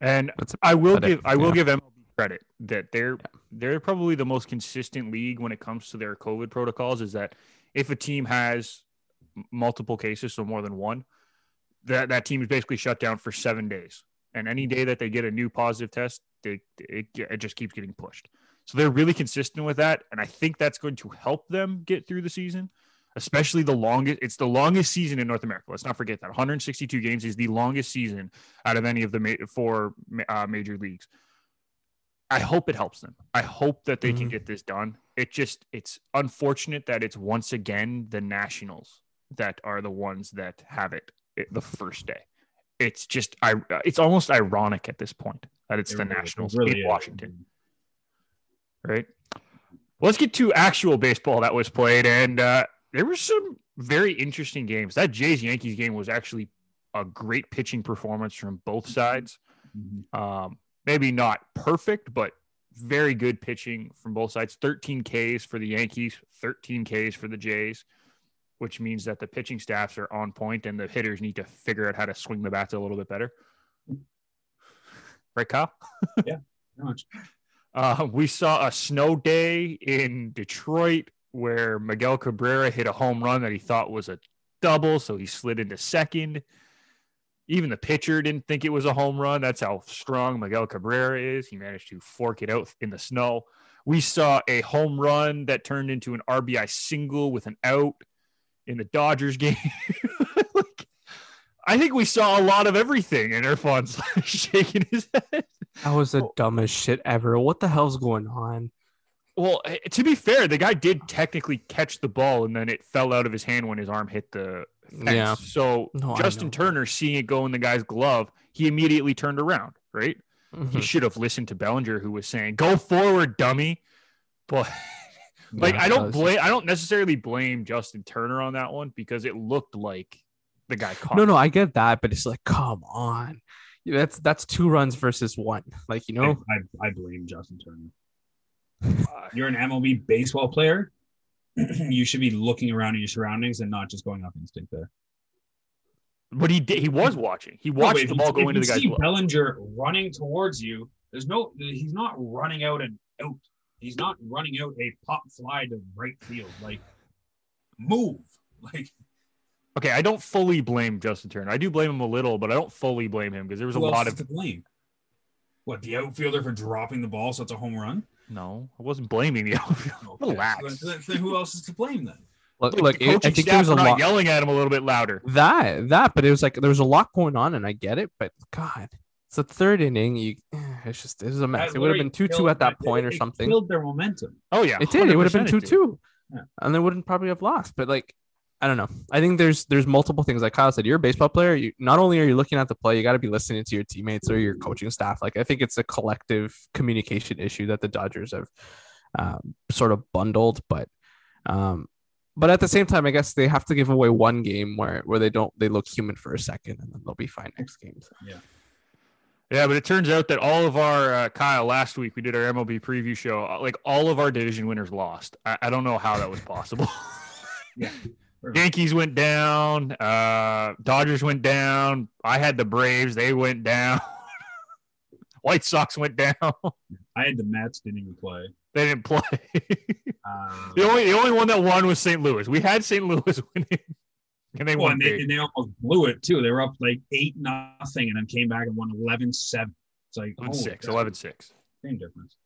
And that's I will give it. I will yeah. give M L B credit that they're yeah. they're probably the most consistent league when it comes to their COVID protocols, is that if a team has multiple cases, so more than one, that, that team is basically shut down for seven days. And any day that they get a new positive test, they, it, it just keeps getting pushed. So they're really consistent with that, and I think that's going to help them get through the season, especially the longest. It's the longest season in North America. Let's not forget that. one hundred sixty-two games is the longest season out of any of the ma- four uh, major leagues. I hope it helps them. I hope that they mm-hmm. can get this done. It just, it's unfortunate that it's once again the Nationals that are the ones that have it the first day. It's just, I, it's almost ironic at this point that it's it the really, Nationals it really in Washington. Is. Right. Let's get to actual baseball that was played. And uh, there were some very interesting games. That Jays Yankees game was actually a great pitching performance from both sides. Mm-hmm. Um, Maybe not perfect, but very good pitching from both sides. thirteen Ks for the Yankees, thirteen Ks for the Jays, which means that the pitching staffs are on point and the hitters need to figure out how to swing the bats a little bit better. Right, Kyle? Yeah. uh, we saw a snow day in Detroit where Miguel Cabrera hit a home run that he thought was a double, so he slid into second. Even the pitcher didn't think it was a home run. That's how strong Miguel Cabrera is. He managed to fork it out in the snow. We saw a home run that turned into an R B I single with an out in the Dodgers game. Like, I think we saw a lot of everything, and Irfan's like shaking his head. That was the dumbest shit ever. What the hell's going on? Well, to be fair, the guy did technically catch the ball, and then it fell out of his hand when his arm hit the – Thanks. Yeah. So no, Justin Turner, seeing it go in the guy's glove, he immediately turned around, right? Mm-hmm. He should have listened to Bellinger, who was saying, "Go forward, dummy." But like, no, I don't blame, I don't necessarily blame Justin Turner on that one because it looked like the guy caught. No, him. no, I get that, but it's like, come on, that's that's two runs versus one. Like, you know, I, I, I blame Justin Turner. Uh, you're an M L B baseball player. You should be looking around at your surroundings and not just going off instinct there. But he did, he was watching. He watched no, the ball you, go into the guy's glove. Bellinger running towards you. There's no. He's not running out and out. He's not running out a pop fly to right field. Like, move. Like, okay, I don't fully blame Justin Turner. I do blame him a little, but I don't fully blame him because there was a lot of blame. what, the outfielder for dropping the ball, so it's a home run? No, I wasn't blaming the outfielder. Okay. Relax. So then, so then who else is to blame then? Look, like, look the it, I think there was a lot yelling at him a little bit louder. That that, but it was like there was a lot going on, and I get it. But God, it's the third inning. You, it's just it was a mess. That it would have been two two at that point it, or something. It killed their momentum. Oh yeah, it did. It would have been two two, yeah. and they wouldn't probably have lost. But like, I don't know. I think there's there's multiple things. Like Kyle said, you're a baseball player. You not only are you looking at the play, you got to be listening to your teammates or your coaching staff. Like I think it's a collective communication issue that the Dodgers have um, sort of bundled, but. Um, But at the same time, I guess they have to give away one game where, where they don't they look human for a second, and then they'll be fine next game. So. Yeah, yeah. But it turns out that all of our uh, Kyle last week we did our M L B preview show. Like all of our division winners lost. I, I don't know how that was possible. yeah, Yankees went down. Uh, Dodgers went down. I had the Braves. They went down. White Sox went down. I had the Mets. Didn't even play. They didn't play. um, the only the only one that won was Saint Louis. We had Saint Louis winning, and they well, won. And they, and they almost blew it too. They were up like eight nothing, and then came back and won eleven seven. It's like eleven six. Same difference.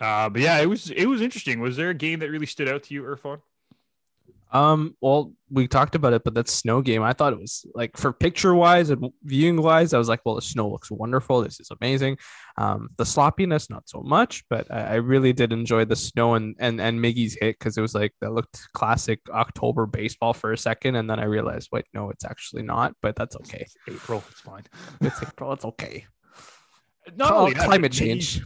Uh, but yeah, it was it was interesting. Was there a game that really stood out to you, Irfan? Um, well, we talked about it, but that snow game, I thought it was like for picture wise and viewing wise, I was like, well, the snow looks wonderful. This is amazing. Um, the sloppiness, not so much, but I, I really did enjoy the snow and, and, and Miggy's hit. Cause it was like, that looked classic October baseball for a second. And then I realized, wait, no, it's actually not, but that's okay. It's April. It's fine. It's April. It's okay. Not oh, only that, climate change.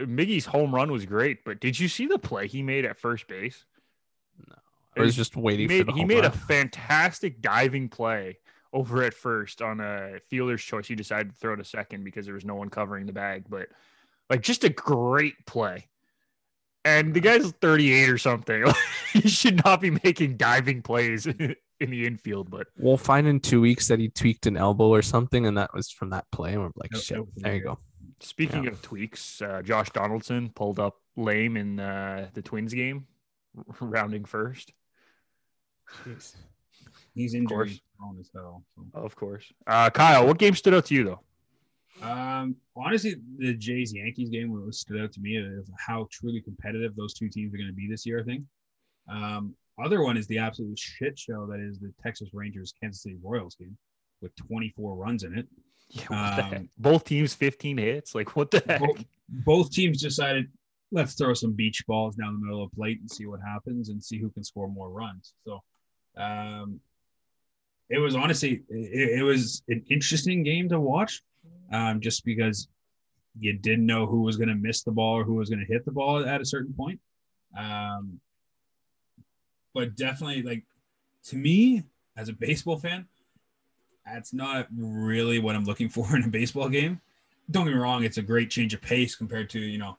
Miggy's home run was great, but did you see the play he made at first base? No. I was just waiting made, for the He made run. a fantastic diving play over at first on a fielder's choice. He decided to throw to second because there was no one covering the bag. But, like, just a great play. And the guy's thirty-eight or something. He should not be making diving plays in the infield. But we'll find in two weeks that he tweaked an elbow or something, and that was from that play. And we're like, no, shit, no, there no. you go. Speaking yeah. of tweaks, uh, Josh Donaldson pulled up lame in uh, the Twins game, rounding first. Jeez. He's injured as hell. So. Of course. Uh, Kyle, what game stood out to you though? Um, honestly, the Jays Yankees game was stood out to me is how truly competitive those two teams are going to be this year. I think. Um, other one is the absolute shit show that is the Texas Rangers Kansas City Royals game with twenty-four runs in it. Yeah, what the um, heck? Both teams fifteen hits. Like what the heck? Both, both teams decided. Let's throw some beach balls down the middle of the plate and see what happens and see who can score more runs. So um, it was honestly, it, it was an interesting game to watch um, just because you didn't know who was going to miss the ball or who was going to hit the ball at a certain point. Um, but definitely like to me as a baseball fan, that's not really what I'm looking for in a baseball game. Don't get me wrong. It's a great change of pace compared to, you know,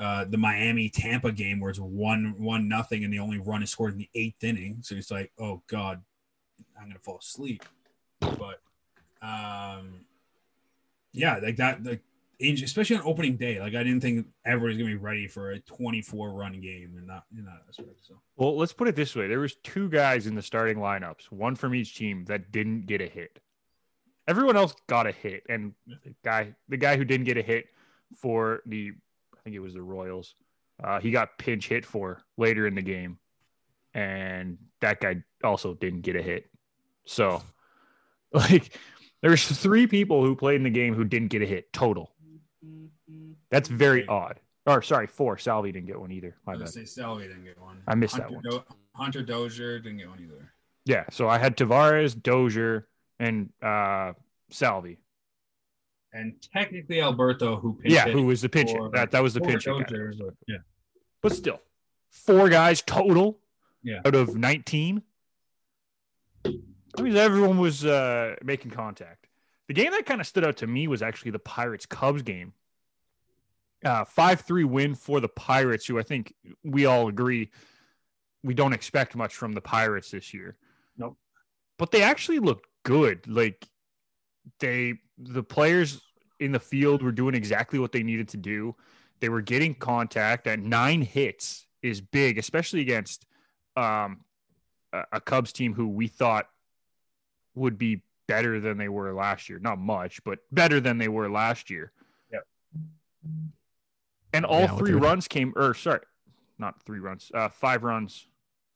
Uh, the Miami Tampa game where it's one one nothing and the only run is scored in the eighth inning, so it's like, oh god, I'm gonna fall asleep. But um, yeah, like that, like especially on opening day, like I didn't think everybody's gonna be ready for a twenty-four run game in that in that aspect. So well, let's put it this way: there was two guys in the starting lineups, one from each team, that didn't get a hit. Everyone else got a hit, and the guy the guy who didn't get a hit for the I think it was the Royals. Uh, he got pinch hit for later in the game. And that guy also didn't get a hit. So, like, there's three people who played in the game who didn't get a hit total. That's very odd. Or, sorry, four. Salvi didn't get one either. My I was going to say Salvi didn't get one. I missed Hunter that one. Do- Hunter Dozier didn't get one either. Yeah, so I had Tavares, Dozier, and uh, Salvi. And technically Alberto, who pinch yeah, who was the pinch hit. That that was the pinch hit. Yeah, but still, four guys total. Yeah, out of nineteen. I mean, everyone was uh, making contact. The game that kind of stood out to me was actually the Pirates Cubs game. five three win for the Pirates, who I think we all agree we don't expect much from the Pirates this year. Nope. But they actually looked good. Like they. The players in the field were doing exactly what they needed to do. They were getting contact. That nine hits is big, especially against um, a, a Cubs team who we thought would be better than they were last year. Not much, but better than they were last year. Yep. And all yeah, three runs that? came, or sorry, not three runs, uh, five runs.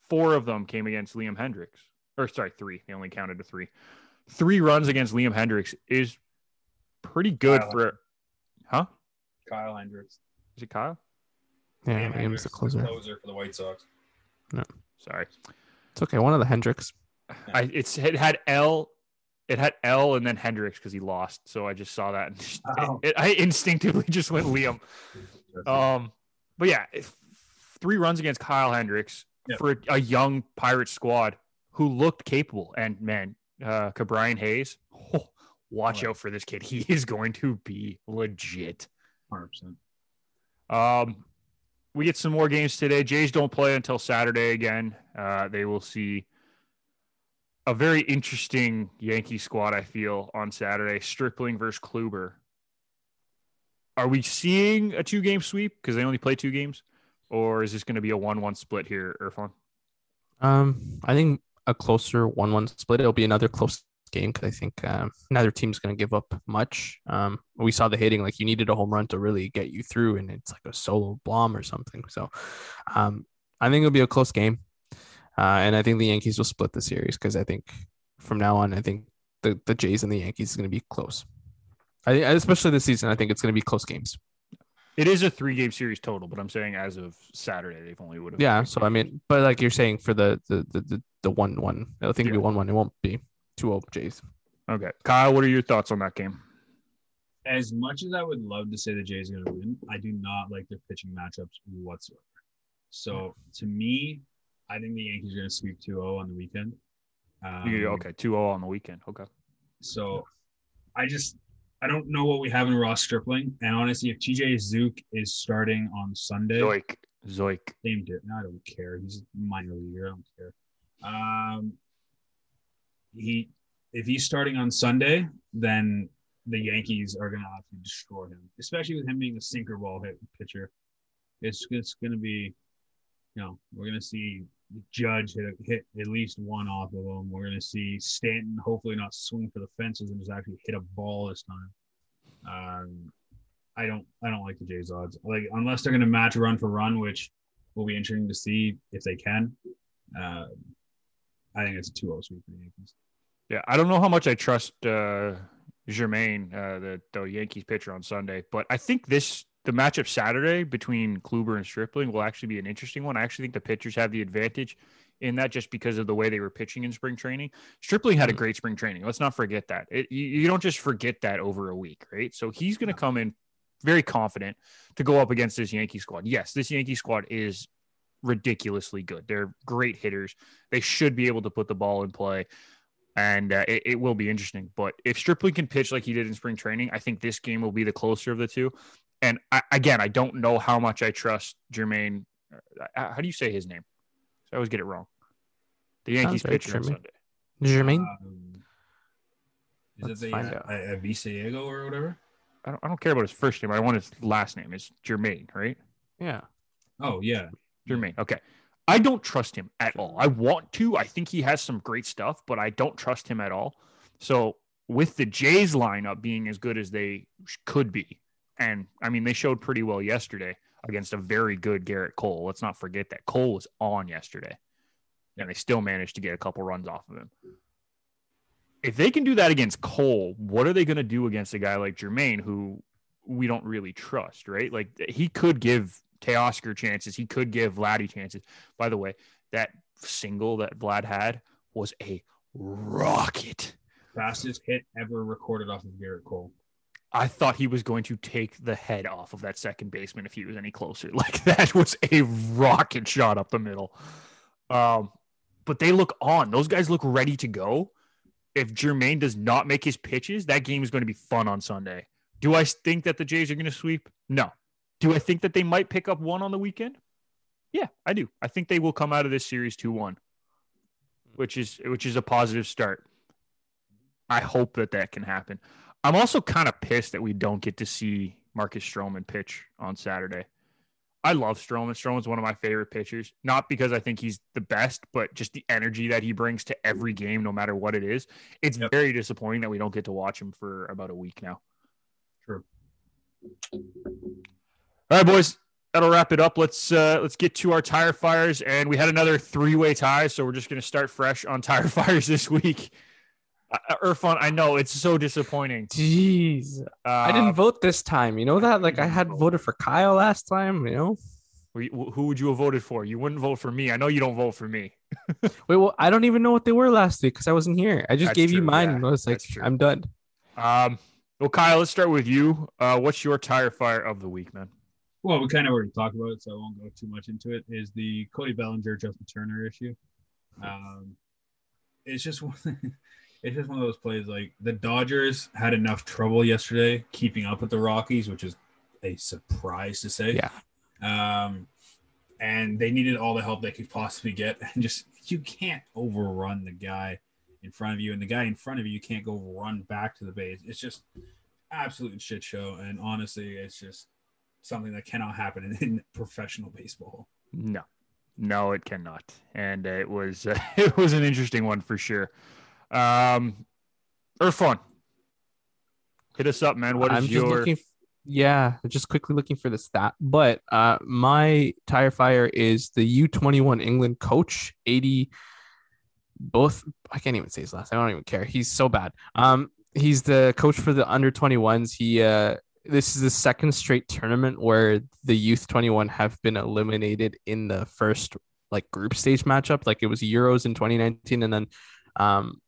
Four of them came against Liam Hendricks. Or sorry, three. They only counted to three. Three runs against Liam Hendricks is pretty good Kyle. for, huh? Kyle Hendricks. Is it Kyle? Yeah, Liam Hendricks, the closer. The closer for the White Sox. No, sorry, it's okay. One of the Hendricks. I it's it had L, it had L and then Hendricks because he lost. So I just saw that. And just, oh. it, it, I instinctively just went Liam. Um, but yeah, if, three runs against Kyle Hendricks yeah. for a, a young Pirate squad who looked capable. And man, uh, Cabrian Hayes, oh, watch oh, out for this kid. He is going to be legit. one hundred percent. Um. We get some more games today. Jays don't play until Saturday again. Uh, they will see a very interesting Yankee squad, I feel, on Saturday. Stripling versus Kluber. Are we seeing a two-game sweep because they only play two games? Or is this going to be a one one split here, Irfan? Um, I think a closer one one split. It'll be another close game because I think um, neither team's going to give up much. Um, we saw the hitting, like you needed a home run to really get you through, and it's like a solo bomb or something. So um, I think it'll be a close game. Uh, and I think the Yankees will split the series because I think from now on, I think the, the Jays and the Yankees is going to be close. I especially this season, I think it's going to be close games. It is a three-game series total, but I'm saying as of Saturday, they've only would have. Yeah, so games. I mean, but like you're saying for the the the the, the one one, I think yeah. it'll be one one. It won't be two oh Jays. Okay. Kyle, what are your thoughts on that game? As much as I would love to say the Jays are going to win, I do not like their pitching matchups whatsoever. So, to me, I think the Yankees are going to sweep two oh on the weekend. Um, okay, two oh on the weekend. Okay. So, I just – I don't know what we have in Ross Stripling. And honestly, if T J Zouk is starting on Sunday – Zoik. Zoik. Same dude. No, I don't care. He's a minor leaguer. I don't care. Um – He, if he's starting on Sunday, then the Yankees are going to have to destroy him, especially with him being a sinker ball hit pitcher. It's it's going to be, you know, we're going to see Judge hit, hit at least one off of him. We're going to see Stanton hopefully not swing for the fences and just actually hit a ball this time. Um, I don't I don't like the Jays odds, like unless they're going to match run for run, which will be interesting to see if they can. Uh, I think it's a two oh sweep for the Yankees. Yeah, I don't know how much I trust uh, Germain, uh, the, the Yankees pitcher on Sunday, but I think this the matchup Saturday between Kluber and Stripling will actually be an interesting one. I actually think the pitchers have the advantage in that just because of the way they were pitching in spring training. Stripling had a great spring training. Let's not forget that. It, you, you don't just forget that over a week, right? So he's going to come in very confident to go up against this Yankee squad. Yes, this Yankee squad is ridiculously good. They're great hitters. They should be able to put the ball in play, and uh, it, it will be interesting. But if Stripling can pitch like he did in spring training, I think this game will be the closer of the two. And I, again, I don't know how much I trust Germain. How do you say his name? I always get it wrong. The Yankees pitcher Germain. on Sunday. Germain? Um, is Let's it the uh, Abisego or whatever? I don't, I don't care about his first name. I want his last name. It's Germain, right? Yeah. Oh, yeah. Jermaine. Okay. I don't trust him at all. I want to. I think he has some great stuff, but I don't trust him at all. So with the Jays lineup being as good as they could be, and I mean, they showed pretty well yesterday against a very good Garrett Cole. Let's not forget that Cole was on yesterday and they still managed to get a couple runs off of him. If they can do that against Cole, what are they going to do against a guy like Germain, who we don't really trust, right? Like he could give Teoscar chances. He could give Vladdy chances. By the way, that single that Vlad had was a rocket. Fastest hit ever recorded off of Garrett Cole. I thought he was going to take the head off of that second baseman if he was any closer. Like that was a rocket shot up the middle. Um, but they look on. Those guys look ready to go. If Germain does not make his pitches, that game is going to be fun on Sunday. Do I think that the Jays are going to sweep? No. Do I think that they might pick up one on the weekend? Yeah, I do. I think they will come out of this series two one, which is which is a positive start. I hope that that can happen. I'm also kind of pissed that we don't get to see Marcus Stroman pitch on Saturday. I love Stroman. Stroman's one of my favorite pitchers, not because I think he's the best, but just the energy that he brings to every game, no matter what it is. It's yep. very disappointing that we don't get to watch him for about a week now. Sure. All right, boys, that'll wrap it up. Let's uh, let's get to our tire fires, and we had another three-way tie, so we're just going to start fresh on tire fires this week. Uh, Irfan, I know it's so disappointing. Jeez, uh, I didn't vote this time. You know that? Like I had voted for Kyle last time. You know, who would you have voted for? You wouldn't vote for me. I know you don't vote for me. Wait, well, I don't even know what they were last week because I wasn't here. I just That's gave true. you mine, yeah, and I was like, I'm done. Um, well, Kyle, let's start with you. Uh, what's your tire fire of the week, man? Well, we kind of already talked about it, so I won't go too much into it, is the Cody Bellinger, Justin Turner issue. Um, it's just one, it's just one of those plays, like, the Dodgers had enough trouble yesterday keeping up with the Rockies, which is a surprise to say. Yeah. Um, and they needed all the help they could possibly get. And just, you can't overrun the guy in front of you, and the guy in front of you, you can't go run back to the base. It's just absolute shit show, and honestly, it's just something that cannot happen in professional baseball. No, no, it cannot. And it was, uh, it was an interesting one for sure. Um, Irfan, hit us up, man. What is I'm your, just looking f- yeah, just quickly looking for the stat, but, uh, my tire fire is the U twenty-one England coach, eighty, both. I can't even say his last name. I don't even care. He's so bad. Um, he's the coach for the under twenty-ones. He, uh, This is the second straight tournament where the youth twenty-one have been eliminated in the first like group stage matchup. Like it was Euros in twenty nineteen, and then um,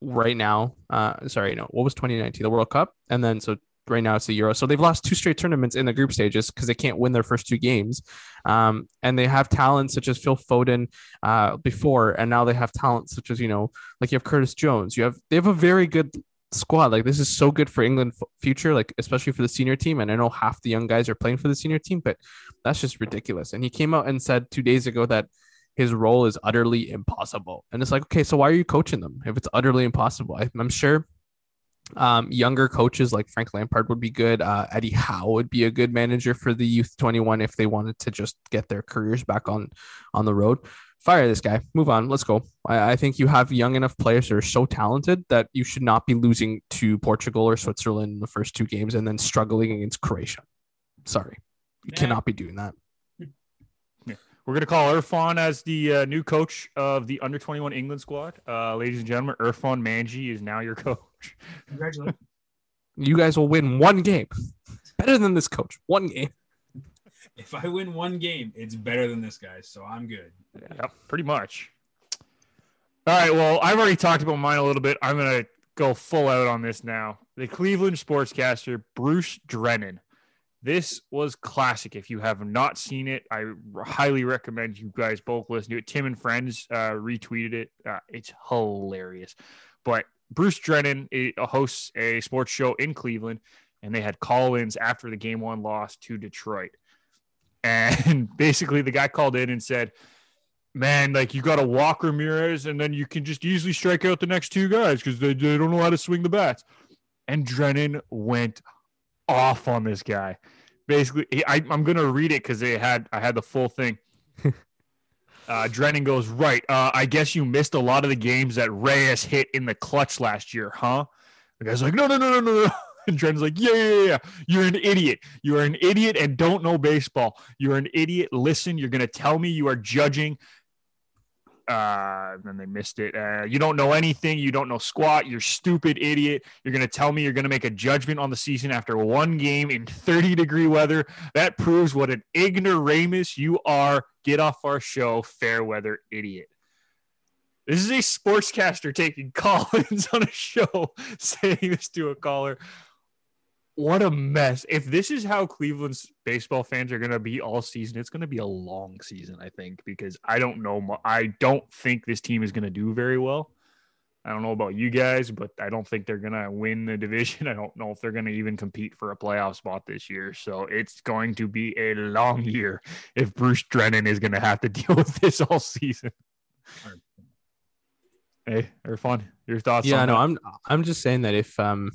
right now, uh, sorry, no, what was twenty nineteen? The World Cup, and then so right now it's the Euro. So they've lost two straight tournaments in the group stages because they can't win their first two games. Um, and they have talents such as Phil Foden uh, before, and now they have talents such as, you know, like you have Curtis Jones. You have they have a very good squad. Like this is so good for England future, like especially for the senior team, and I know half the young guys are playing for the senior team, but that's just ridiculous. And he came out and said two days ago that his role is utterly impossible, and it's like, okay, so why are you coaching them if it's utterly impossible? I, I'm sure um younger coaches like Frank Lampard would be good. uh Eddie Howe would be a good manager for the youth twenty-one if they wanted to just get their careers back on on the road. Fire this guy. Move on. Let's go. I, I think you have young enough players that are so talented that you should not be losing to Portugal or Switzerland in the first two games and then struggling against Croatia. Sorry. You yeah. cannot be doing that. Yeah. We're going to call Irfan as the uh, new coach of the under twenty-one England squad. Uh, ladies and gentlemen, Irfan Manji is now your coach. Congratulations. You guys will win one game. Better than this coach. One game. If I win one game, it's better than this guy, so I'm good. Yeah, pretty much. All right, well, I've already talked about mine a little bit. I'm going to go full out on this now. The Cleveland sportscaster, Bruce Drennan. This was classic. If you have not seen it, I highly recommend you guys both listen to it. Tim and friends uh, retweeted it. Uh, it's hilarious. But Bruce Drennan it, hosts a sports show in Cleveland, and they had call-ins after the game one loss to Detroit. And basically the guy called in and said, man, like you got to walk Ramirez and then you can just easily strike out the next two guys because they, they don't know how to swing the bats. And Drennan went off on this guy. Basically, I, I'm going to read it because they had I had the full thing. uh, Drennan goes, right, uh, I guess you missed a lot of the games that Reyes hit in the clutch last year, huh? The guy's like, no, no, no, no, no, no. And Trent's like, yeah, yeah, yeah, you're an idiot. You are an idiot and don't know baseball. You're an idiot. Listen, you're going to tell me you are judging. Uh, then they missed it. Uh, you don't know anything. You don't know squat. You're stupid idiot. You're going to tell me you're going to make a judgment on the season after one game in thirty degree weather. That proves what an ignoramus you are. Get off our show, fair weather idiot. This is a sportscaster taking call-ins on a show, saying this to a caller. What a mess. If this is how Cleveland's baseball fans are going to be all season, it's going to be a long season, I think, because I don't know. I don't think this team is going to do very well. I don't know about you guys, but I don't think they're going to win the division. I don't know if they're going to even compete for a playoff spot this year. So it's going to be a long year if Bruce Drennan is going to have to deal with this all season. All right. Hey, Irfan, your thoughts? Yeah, on no, that? I'm I'm just saying that if um,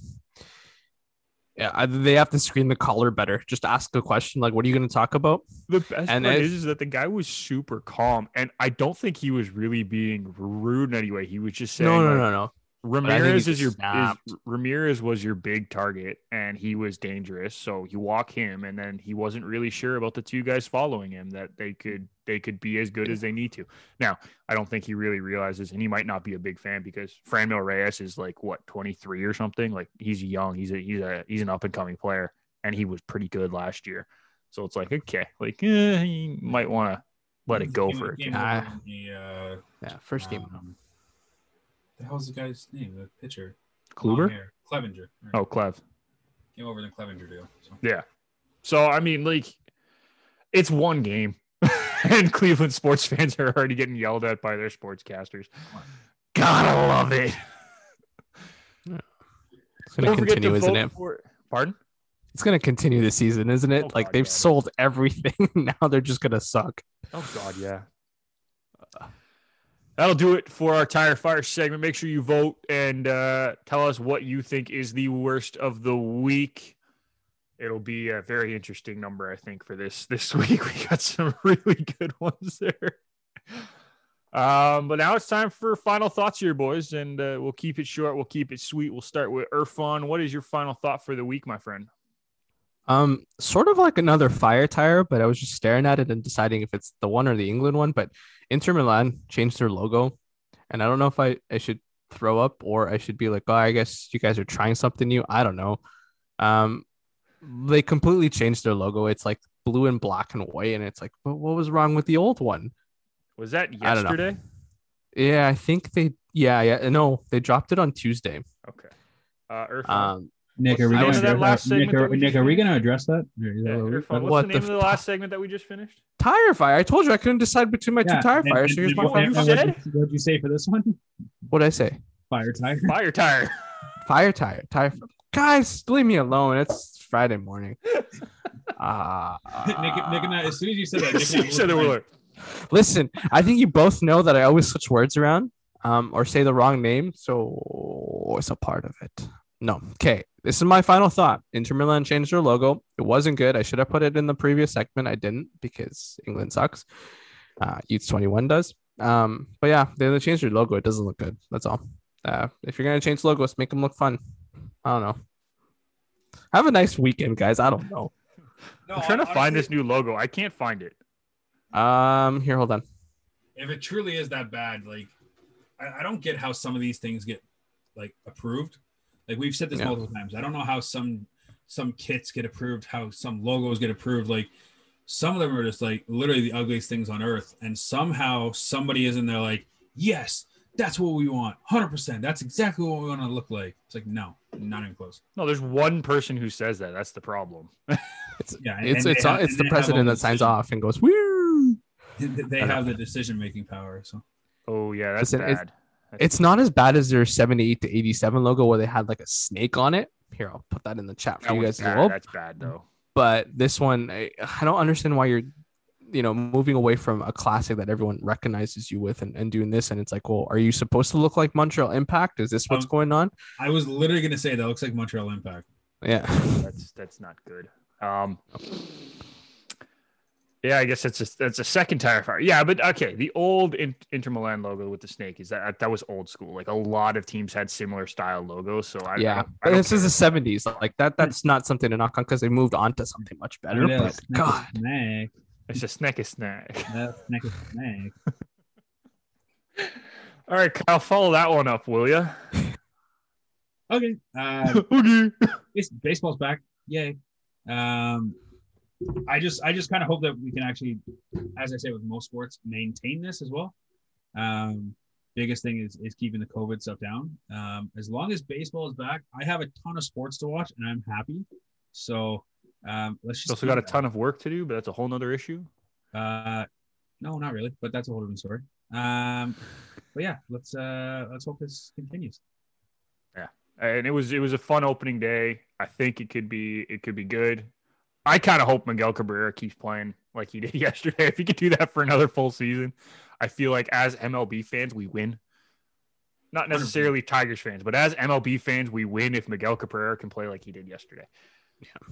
yeah, I, they have to screen the caller better. Just ask a question like, "What are you going to talk about?" The best and part if, is, is that the guy was super calm, and I don't think he was really being rude in any way. He was just saying, "No, no, like, no, no, Ramirez is your is, Ramirez was your big target, and he was dangerous. So you walk him, and then he wasn't really sure about the two guys following him that they could they could be as good as they need to. Now, I don't think he really realizes, and he might not be a big fan because Franmil Reyes is like what twenty-three or something. Like he's young, he's a he's a he's an up and coming player, and he was pretty good last year. So it's like okay, like eh, you might want to let it go for it. Uh, yeah, first game. Um, The hell's the guy's name? The pitcher. Kluber? Clevenger. Right. Oh, Clev. Came over the Clevenger deal. So. Yeah. So, I mean, like, it's one game. And Cleveland sports fans are already getting yelled at by their sportscasters. Gotta love it. Yeah. It's going to continue, isn't it? For... Pardon? It's going to continue this season, isn't it? Oh, like, God, they've yeah. sold everything. Now they're just going to suck. Oh, God, yeah. Uh, That'll do it for our Tire Fire segment. Make sure you vote and uh, tell us what you think is the worst of the week. It'll be a very interesting number, I think, for this this week. We got some really good ones there. Um, but now it's time for final thoughts here, boys, and uh, we'll keep it short. We'll keep it sweet. We'll start with Irfan. What is your final thought for the week, my friend? Um, sort of like another fire tire, but I was just staring at it and deciding if it's the one or the England one. But Inter Milan changed their logo, and I don't know if I, I should throw up or I should be like, oh, I guess you guys are trying something new. I don't know. Um, they completely changed their logo. It's like blue and black and white, and it's like, well, what was wrong with the old one? Was that yesterday? Yeah, I think they. Yeah, yeah. No, they dropped it on Tuesday. Okay. Uh, Irfan. Um, Nick, are we going to address that? Yeah, what's what the name the of the last segment that we just finished? Tire Fire. I told you I couldn't decide between my yeah, two Tire Fires. So here's my final. What did you say for this one? What did I say? Fire Tire. Fire Tire. Fire Tire. Tire. Guys, leave me alone. It's Friday morning. uh, Nick, Nick and I, as soon as you said that, Nick as soon as you said the word. Listen, I think you both know that I always switch words around um, or say the wrong name. So it's a part of it. No. Okay. This is my final thought. Inter Milan changed their logo. It wasn't good. I should have put it in the previous segment. I didn't because England sucks. Uh, Youths twenty-one does. Um, but yeah, they changed their logo. It doesn't look good. That's all. Uh, if you're going to change logos, make them look fun. I don't know. Have a nice weekend, guys. I don't know. No, I'm trying to honestly, find this new logo. I can't find it. Um, Here, hold on. If it truly is that bad, like, I, I don't get how some of these things get, like, approved. Like we've said this yeah. multiple times. I don't know how some some kits get approved, how some logos get approved. Like some of them are just like literally the ugliest things on earth. And somehow somebody is in there like, yes, that's what we want. one hundred percent. That's exactly what we want to look like. It's like, no, not even close. No, there's one person who says that. That's the problem. it's yeah, and, it's and it's, have, it's the president that signs off and goes, woo. They have the decision-making power. So, oh, yeah, that's it's, bad. It's, It's not as bad as their seventy-eight to eighty-seven logo where they had like a snake on it. Here, I'll put that in the chat for that you guys. Bad. Well. That's bad though. But this one, I, I don't understand why you're, you know, moving away from a classic that everyone recognizes you with and, and doing this. And it's like, well, are you supposed to look like Montreal Impact? Is this what's um, going on? I was literally going to say that looks like Montreal Impact. Yeah. that's, that's not good. Um, Yeah, I guess that's a, that's a second Tire Fire. Yeah, but okay, the old Inter Milan logo with the snake is that that was old school. Like a lot of teams had similar style logos. So I, yeah, I, I this care. Is the seventies. Like that. That's not something to knock on because they moved on to something much better. It but God, snake. It's a snacky snack. Snack is snack. All right, Kyle, follow that one up, will you? Okay. Uh, okay. Baseball's back. Yay. Um. I just I just kind of hope that we can actually, as I say with most sports, maintain this as well. Um, biggest thing is is keeping the COVID stuff down. Um, as long as baseball is back, I have a ton of sports to watch, and I'm happy. So um, let's just. Also got a ton of work to do, but that's a whole nother issue. Uh, no, not really, but that's a whole different story. Um, but yeah, let's uh, let's hope this continues. Yeah, and it was it was a fun opening day. I think it could be it could be good. I kind of hope Miguel Cabrera keeps playing like he did yesterday. If he could do that for another full season, I feel like as M L B fans, we win. Not necessarily Tigers fans, but as M L B fans, we win if Miguel Cabrera can play like he did yesterday. Yeah.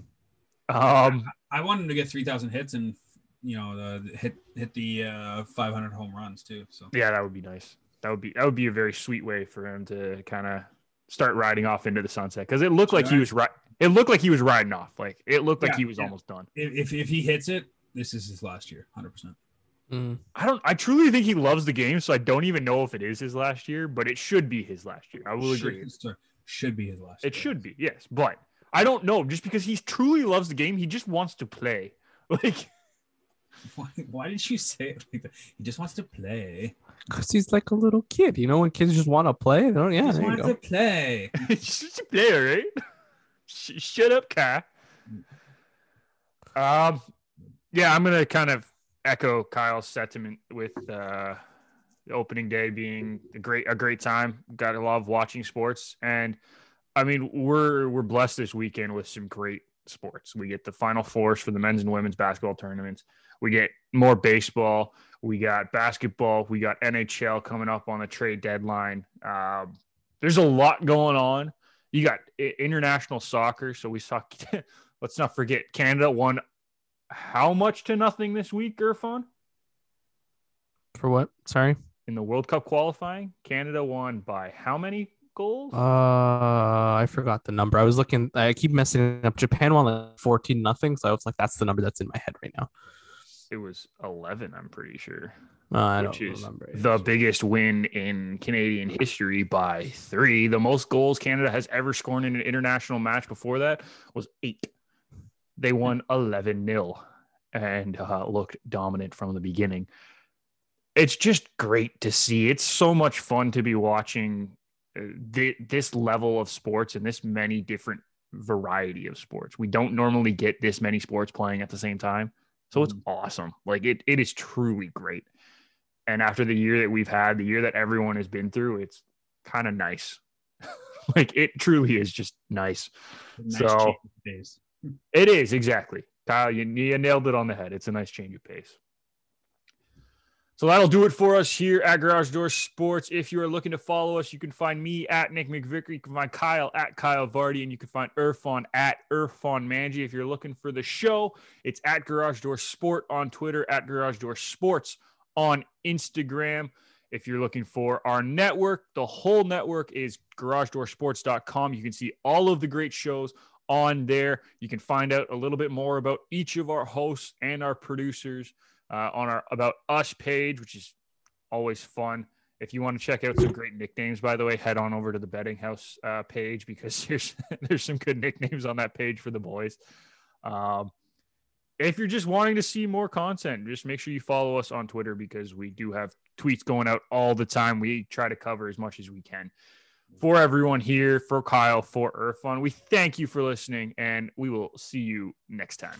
Um, I, I want him to get three thousand hits and, you know, the, hit hit the uh, five hundred home runs too. So yeah, that would be nice. that would be that would be a very sweet way for him to kind of start riding off into the sunset, because it looked like he was right. It looked like he was riding off. Like it looked like yeah, he was yeah. almost done. If if he hits it, this is his last year, one hundred percent. Mm. I don't. I truly think he loves the game, so I don't even know if it is his last year, but it should be his last year. I will should, agree. Should be his last. It year. should be, yes, but I don't know. Just because he truly loves the game, he just wants to play. Like, why? Why did you say it like that? He just wants to play. Because he's like a little kid, you know. When kids just want to play, they don't. Yeah, he just wants to play. Just to play, right? Shut up, Kai. Um, yeah, I'm gonna kind of echo Kyle's sentiment with uh, the opening day being a great a great time. Got to love watching sports, and I mean we're we're blessed this weekend with some great sports. We get the Final Fours for the men's and women's basketball tournaments. We get more baseball. We got basketball. We got N H L coming up on the trade deadline. Um, there's a lot going on. You got international soccer, so we saw. Let's not forget Canada won. How much to nothing this week, Irfan? For what? Sorry. In the World Cup qualifying, Canada won by how many goals? Uh, I forgot the number. I was looking. I keep messing up. Japan won like fourteen nothing. So I was like, that's the number that's in my head right now. It was eleven. I'm pretty sure. Uh, I which don't is remember. The biggest win in Canadian history by three. The most goals Canada has ever scored in an international match before that was eight. They won eleven nil and uh, looked dominant from the beginning. It's just great to see. It's so much fun to be watching th- this level of sports and this many different variety of sports. We don't normally get this many sports playing at the same time. So it's mm-hmm. awesome. Like it, it is truly great. And after the year that we've had, the year that everyone has been through, it's kind of nice. Like it truly is just nice. nice so days. It is, exactly. Kyle, you, you nailed it on the head. It's a nice change of pace. So that'll do it for us here at Garage Door Sports. If you are looking to follow us, you can find me at Nick McVicker. You can find Kyle at Kyle Vardy, and you can find Irfan at Irfan Manji. If you're looking for the show, it's at Garage Door Sport on Twitter, at Garage Door Sports on Instagram. If you're looking for our network, the whole network is garage door sports dot com. You can see all of the great shows on there. You can find out a little bit more about each of our hosts and our producers uh, on our About Us page, which is always fun. If you want to check out some great nicknames, by the way, head on over to the Betting House uh, page, because there's there's some good nicknames on that page for the boys. Um, if you're just wanting to see more content, just make sure you follow us on Twitter, because we do have tweets going out all the time. We try to cover as much as we can. For everyone here, for Kyle, for Irfan, we thank you for listening, and we will see you next time.